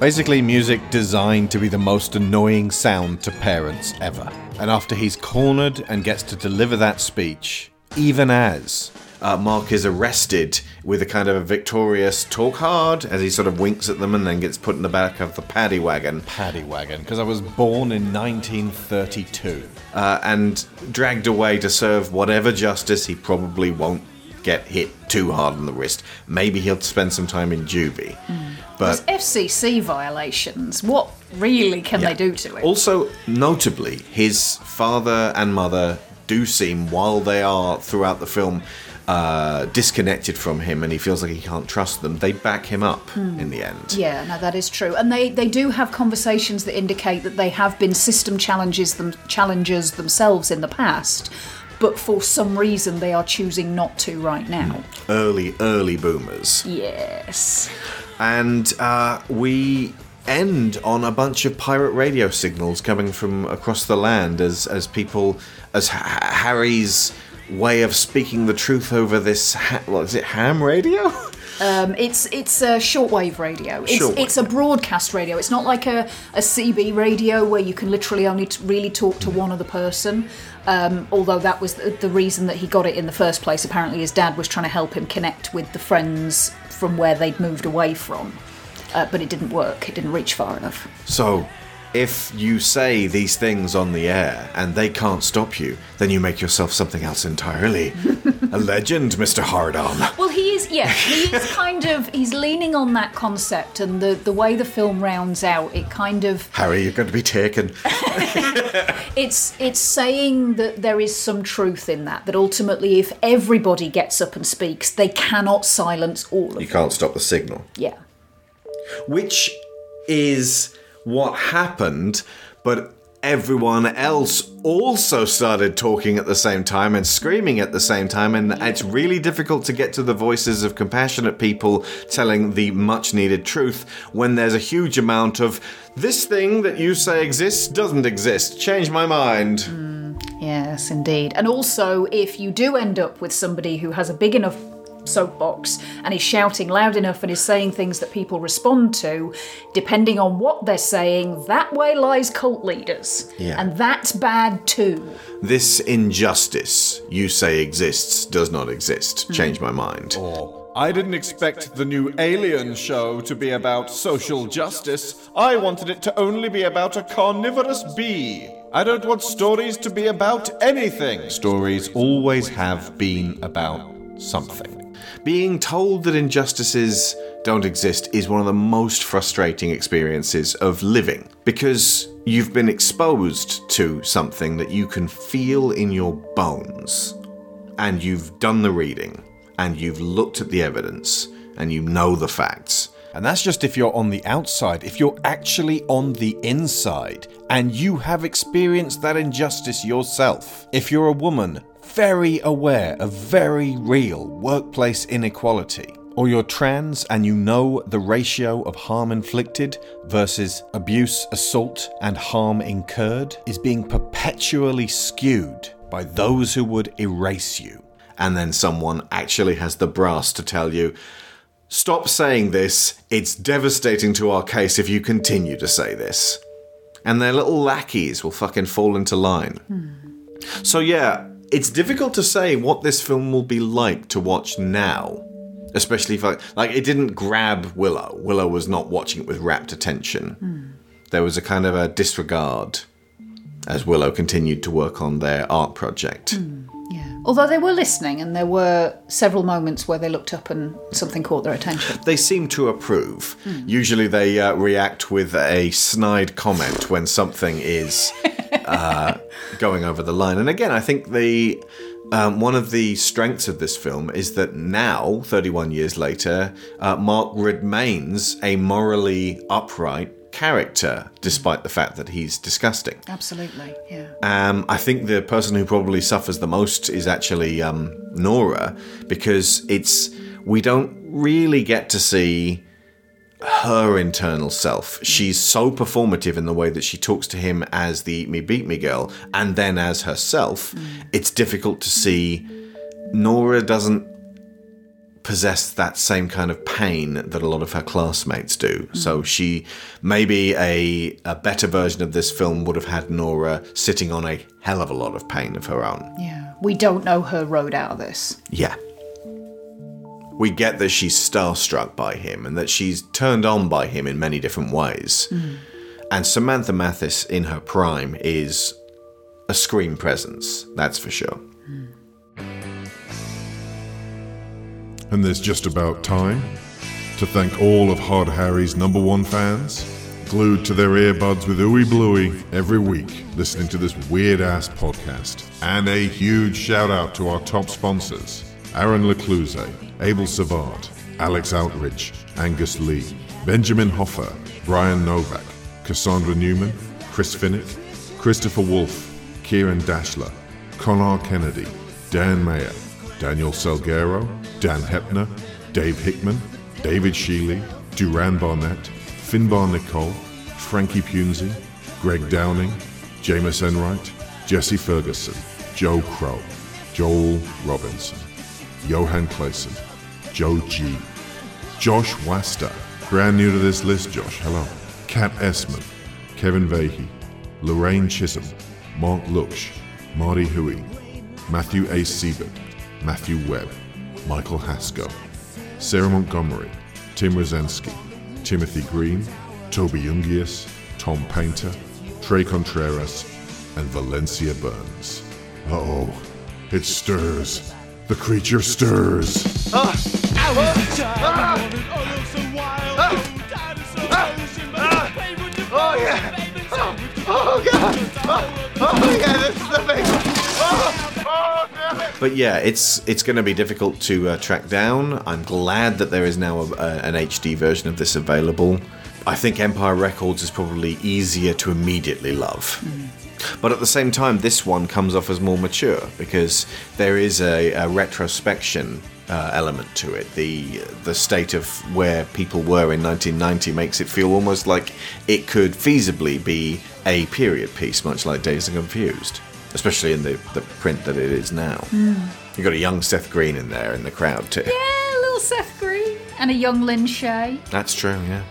Basically music designed to be the most annoying sound to parents ever. And after he's cornered and gets to deliver that speech, even as Mark is arrested with a kind of a victorious talk hard as he sort of winks at them and then gets put in the back of the paddy wagon. Paddy wagon, because I was born in 1932. And dragged away to serve whatever justice. He probably won't get hit too hard on the wrist. Maybe he'll spend some time in juvie. But FCC violations, what really can they do to it? Also, notably, his father and mother do seem, while they are throughout the film, disconnected from him and he feels like he can't trust them, they back him up in the end. Yeah, no, that is true. And they do have conversations that indicate that they have been system challengers themselves in the past, but for some reason they are choosing not to right now. Early boomers. Yes. And we end on a bunch of pirate radio signals coming from across the land as people, as Harry's way of speaking the truth over this, what is it, ham radio? It's a shortwave radio. It's a broadcast radio. It's not like a CB radio where you can literally only really talk to one other person. Although that was the reason that he got it in the first place. Apparently his dad was trying to help him connect with the friends from where they'd moved away from. But it didn't work. It didn't reach far enough. So if you say these things on the air and they can't stop you, then you make yourself something else entirely. A legend, Mr. Hard-On. Well, he's leaning on that concept, and the way the film rounds out, it kind of... Harry, you're going to be taken. It's saying that there is some truth in that ultimately if everybody gets up and speaks, they cannot silence all of them. You can't stop the signal. Yeah. Which is what happened, but everyone else also started talking at the same time and screaming at the same time, and it's really difficult to get to the voices of compassionate people telling the much-needed truth when there's a huge amount of, this thing that you say exists doesn't exist, change my mind. Yes, indeed. And also, if you do end up with somebody who has a big enough soapbox and is shouting loud enough and is saying things that people respond to, depending on what they're saying, that way lies cult leaders. Yeah. And that's bad too. This injustice you say exists does not exist. Change my mind. Or, I didn't expect the new Alien show to be about social justice. I wanted it to only be about a carnivorous bee. I don't want stories to be about anything. Stories always have been about something. Being told that injustices don't exist is one of the most frustrating experiences of living, because you've been exposed to something that you can feel in your bones, and you've done the reading, and you've looked at the evidence, and you know the facts. And that's just if you're on the outside. If you're actually on the inside, and you have experienced that injustice yourself, if you're a woman, very aware of very real workplace inequality, or you're trans and you know the ratio of harm inflicted versus abuse, assault, and harm incurred is being perpetually skewed by those who would erase you. And then someone actually has the brass to tell you, stop saying this, it's devastating to our case if you continue to say this. And their little lackeys will fucking fall into line. So yeah, it's difficult to say what this film will be like to watch now, especially if like it didn't grab Willow. Willow was not watching it with rapt attention. There was a kind of a disregard as Willow continued to work on their art project. Yeah. Although they were listening, and there were several moments where they looked up and something caught their attention. They seemed to approve. Usually they react with a snide comment when something is... going over the line. And again, I think the one of the strengths of this film is that now, 31 years later, Mark remains a morally upright character, despite the fact that he's disgusting. Absolutely, yeah. I think the person who probably suffers the most is actually Nora, because we don't really get to see her internal self. She's so performative in the way that she talks to him as the "me beat me girl" and then as herself. It's difficult to see. Nora doesn't possess that same kind of pain that a lot of her classmates do. So she, maybe a better version of this film would have had Nora sitting on a hell of a lot of pain of her own. Yeah. We don't know her road out of this. Yeah. We get that she's starstruck by him and that she's turned on by him in many different ways. And Samantha Mathis in her prime is a screen presence, that's for sure. And there's just about time to thank all of Hard Harry's #1 fans, glued to their earbuds with ooey bluey every week, listening to this weird-ass podcast. And a huge shout-out to our top sponsors, Aaron Lecluse, Abel Savard, Alex Outridge, Angus Lee, Benjamin Hoffer, Brian Novak, Cassandra Newman, Chris Finnick, Christopher Wolfe, Kieran Dashler, Connor Kennedy, Dan Mayer, Daniel Salguero, Dan Heppner, Dave Hickman, David Shealy, Duran Barnett, Finbar Nicole, Frankie Punzi, Greg Downing, Jameis Enright, Jesse Ferguson, Joe Crow, Joel Robinson, Johan Clayson, Joe G, Josh Wasta, brand new to this list, Josh, hello, Kat Essman, Kevin Vahey, Lorraine Chisholm, Mark Luksch, Marty Huey, Matthew A. Siebert, Matthew Webb, Michael Haskell, Sarah Montgomery, Tim Rozanski, Timothy Green, Toby Ungius, Tom Painter, Trey Contreras, and Valencia Burns. Uh-oh, it stirs. The creature stirs. Oh, yeah. Oh, God. Oh, yeah, this is the thing. But yeah, it's going to be difficult to track down. I'm glad that there is now an HD version of this available. I think Empire Records is probably easier to immediately love. But at the same time, this one comes off as more mature because there is a retrospection element to it. The state of where people were in 1990 makes it feel almost like it could feasibly be a period piece, much like Dazed and Confused, especially in the print that it is now. You've got a young Seth Green in there in the crowd too. Yeah, a little Seth Green and a young Lin Shaye. That's true, yeah.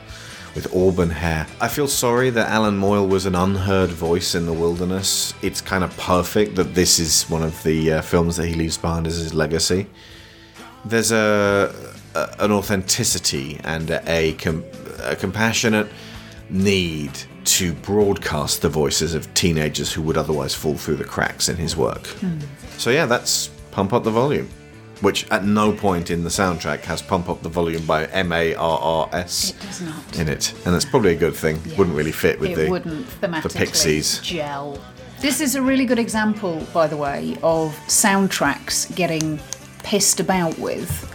With auburn hair. I feel sorry that Alan Moyle was an unheard voice in the wilderness. It's kind of perfect that this is one of the films that he leaves behind as his legacy. There's an authenticity and a compassionate need to broadcast the voices of teenagers who would otherwise fall through the cracks in his work. So yeah, that's Pump Up the Volume, which at no point in the soundtrack has Pump Up the Volume by Marrs in it. And that's probably a good thing. Yeah. Wouldn't really fit with the Pixies. Gel. This is a really good example, by the way, of soundtracks getting pissed about with.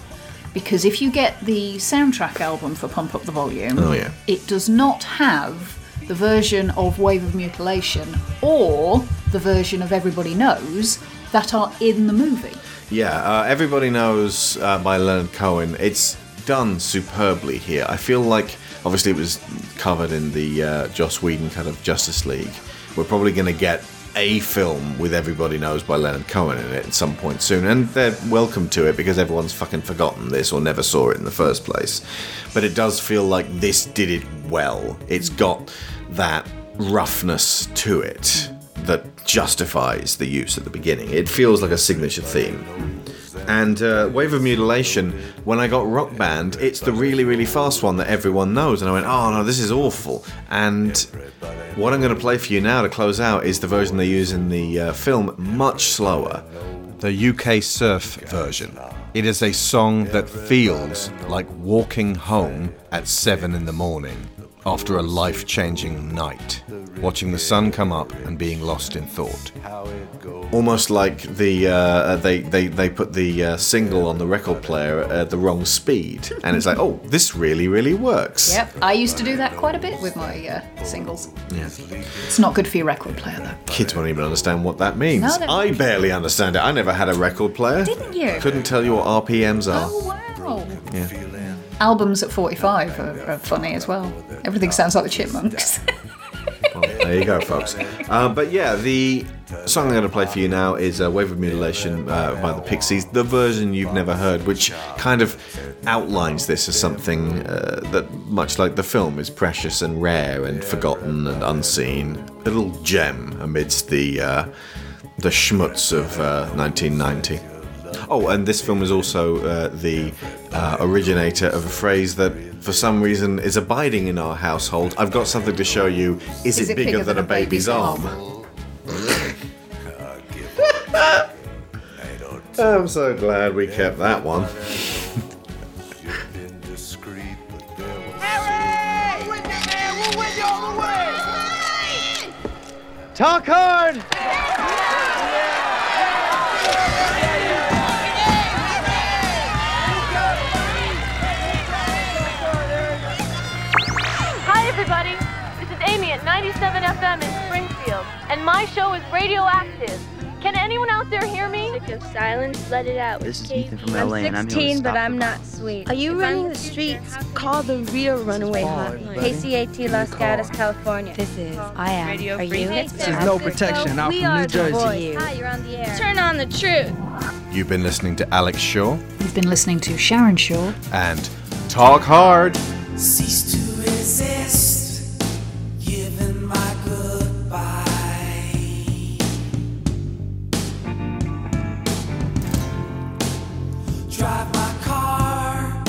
Because if you get the soundtrack album for Pump Up the Volume, it does not have the version of Wave of Mutilation or the version of Everybody Knows that are in the movie. Yeah, Everybody Knows by Leonard Cohen. It's done superbly here. I feel like, obviously it was covered in the Joss Whedon kind of Justice League. We're probably going to get a film with Everybody Knows by Leonard Cohen in it at some point soon, and they're welcome to it because everyone's fucking forgotten this or never saw it in the first place. But it does feel like this did it well. It's got that roughness to it that justifies the use at the beginning. It feels like a signature theme. And Wave of Mutilation, when I got Rock Band, it's the really, really fast one that everyone knows. And I went, oh, no, this is awful. And what I'm going to play for you now to close out is the version they use in the film, much slower. The UK Surf version. It is a song that feels like walking home at 7 a.m. after a life-changing night, watching the sun come up and being lost in thought. Almost like the they put the single on the record player at the wrong speed, and it's like, oh, this really, really works. Yep, I used to do that quite a bit with my singles. Yeah. It's not good for your record player, though. Kids won't even understand what that means. No, I barely understand it. I never had a record player. Didn't you? Couldn't tell you what RPMs are. Oh, wow. Yeah. Albums at 45 are funny as well. Everything sounds like the Chipmunks. Well, there you go, folks. But yeah, the song I'm going to play for you now is Wave of Mutilation by the Pixies, the version you've never heard, which kind of outlines this as something that, much like the film, is precious and rare and forgotten and unseen. A little gem amidst the schmutz of 1990. Oh, and this film is also the originator of a phrase that, for some reason, is abiding in our household. I've got something to show you. Is it bigger than a baby's arm? I'm so glad we kept that one. Talk hard! FM in Springfield, and my show is Radioactive. Can anyone out there hear me? Sick of silence, let it out. This is Ethan from LA, and I'm 16, but I'm not sweet. Are you running the streets? Call the real Runaway Hotline. KCAT Los Gatos, California. This is I Am. Are you? This is No Protection. I'm from New Jersey. Hi, you're on the air. Turn on the truth. You've been listening to Alex Shaw. You've been listening to Sharon Shaw. And Talk Hard. Cease to resist, giving my goodbye. Drive my car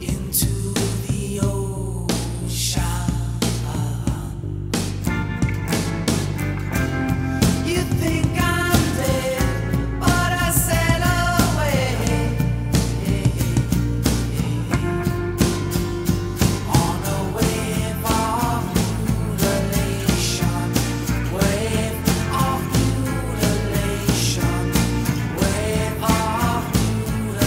into the ocean. You think I'm dead, but I sail away on a wave of mutilation. Wave of mutilation. Wave of mutilation.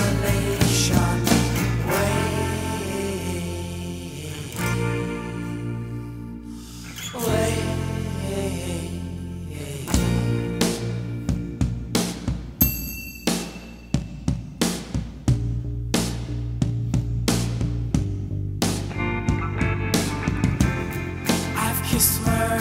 I've kissed her.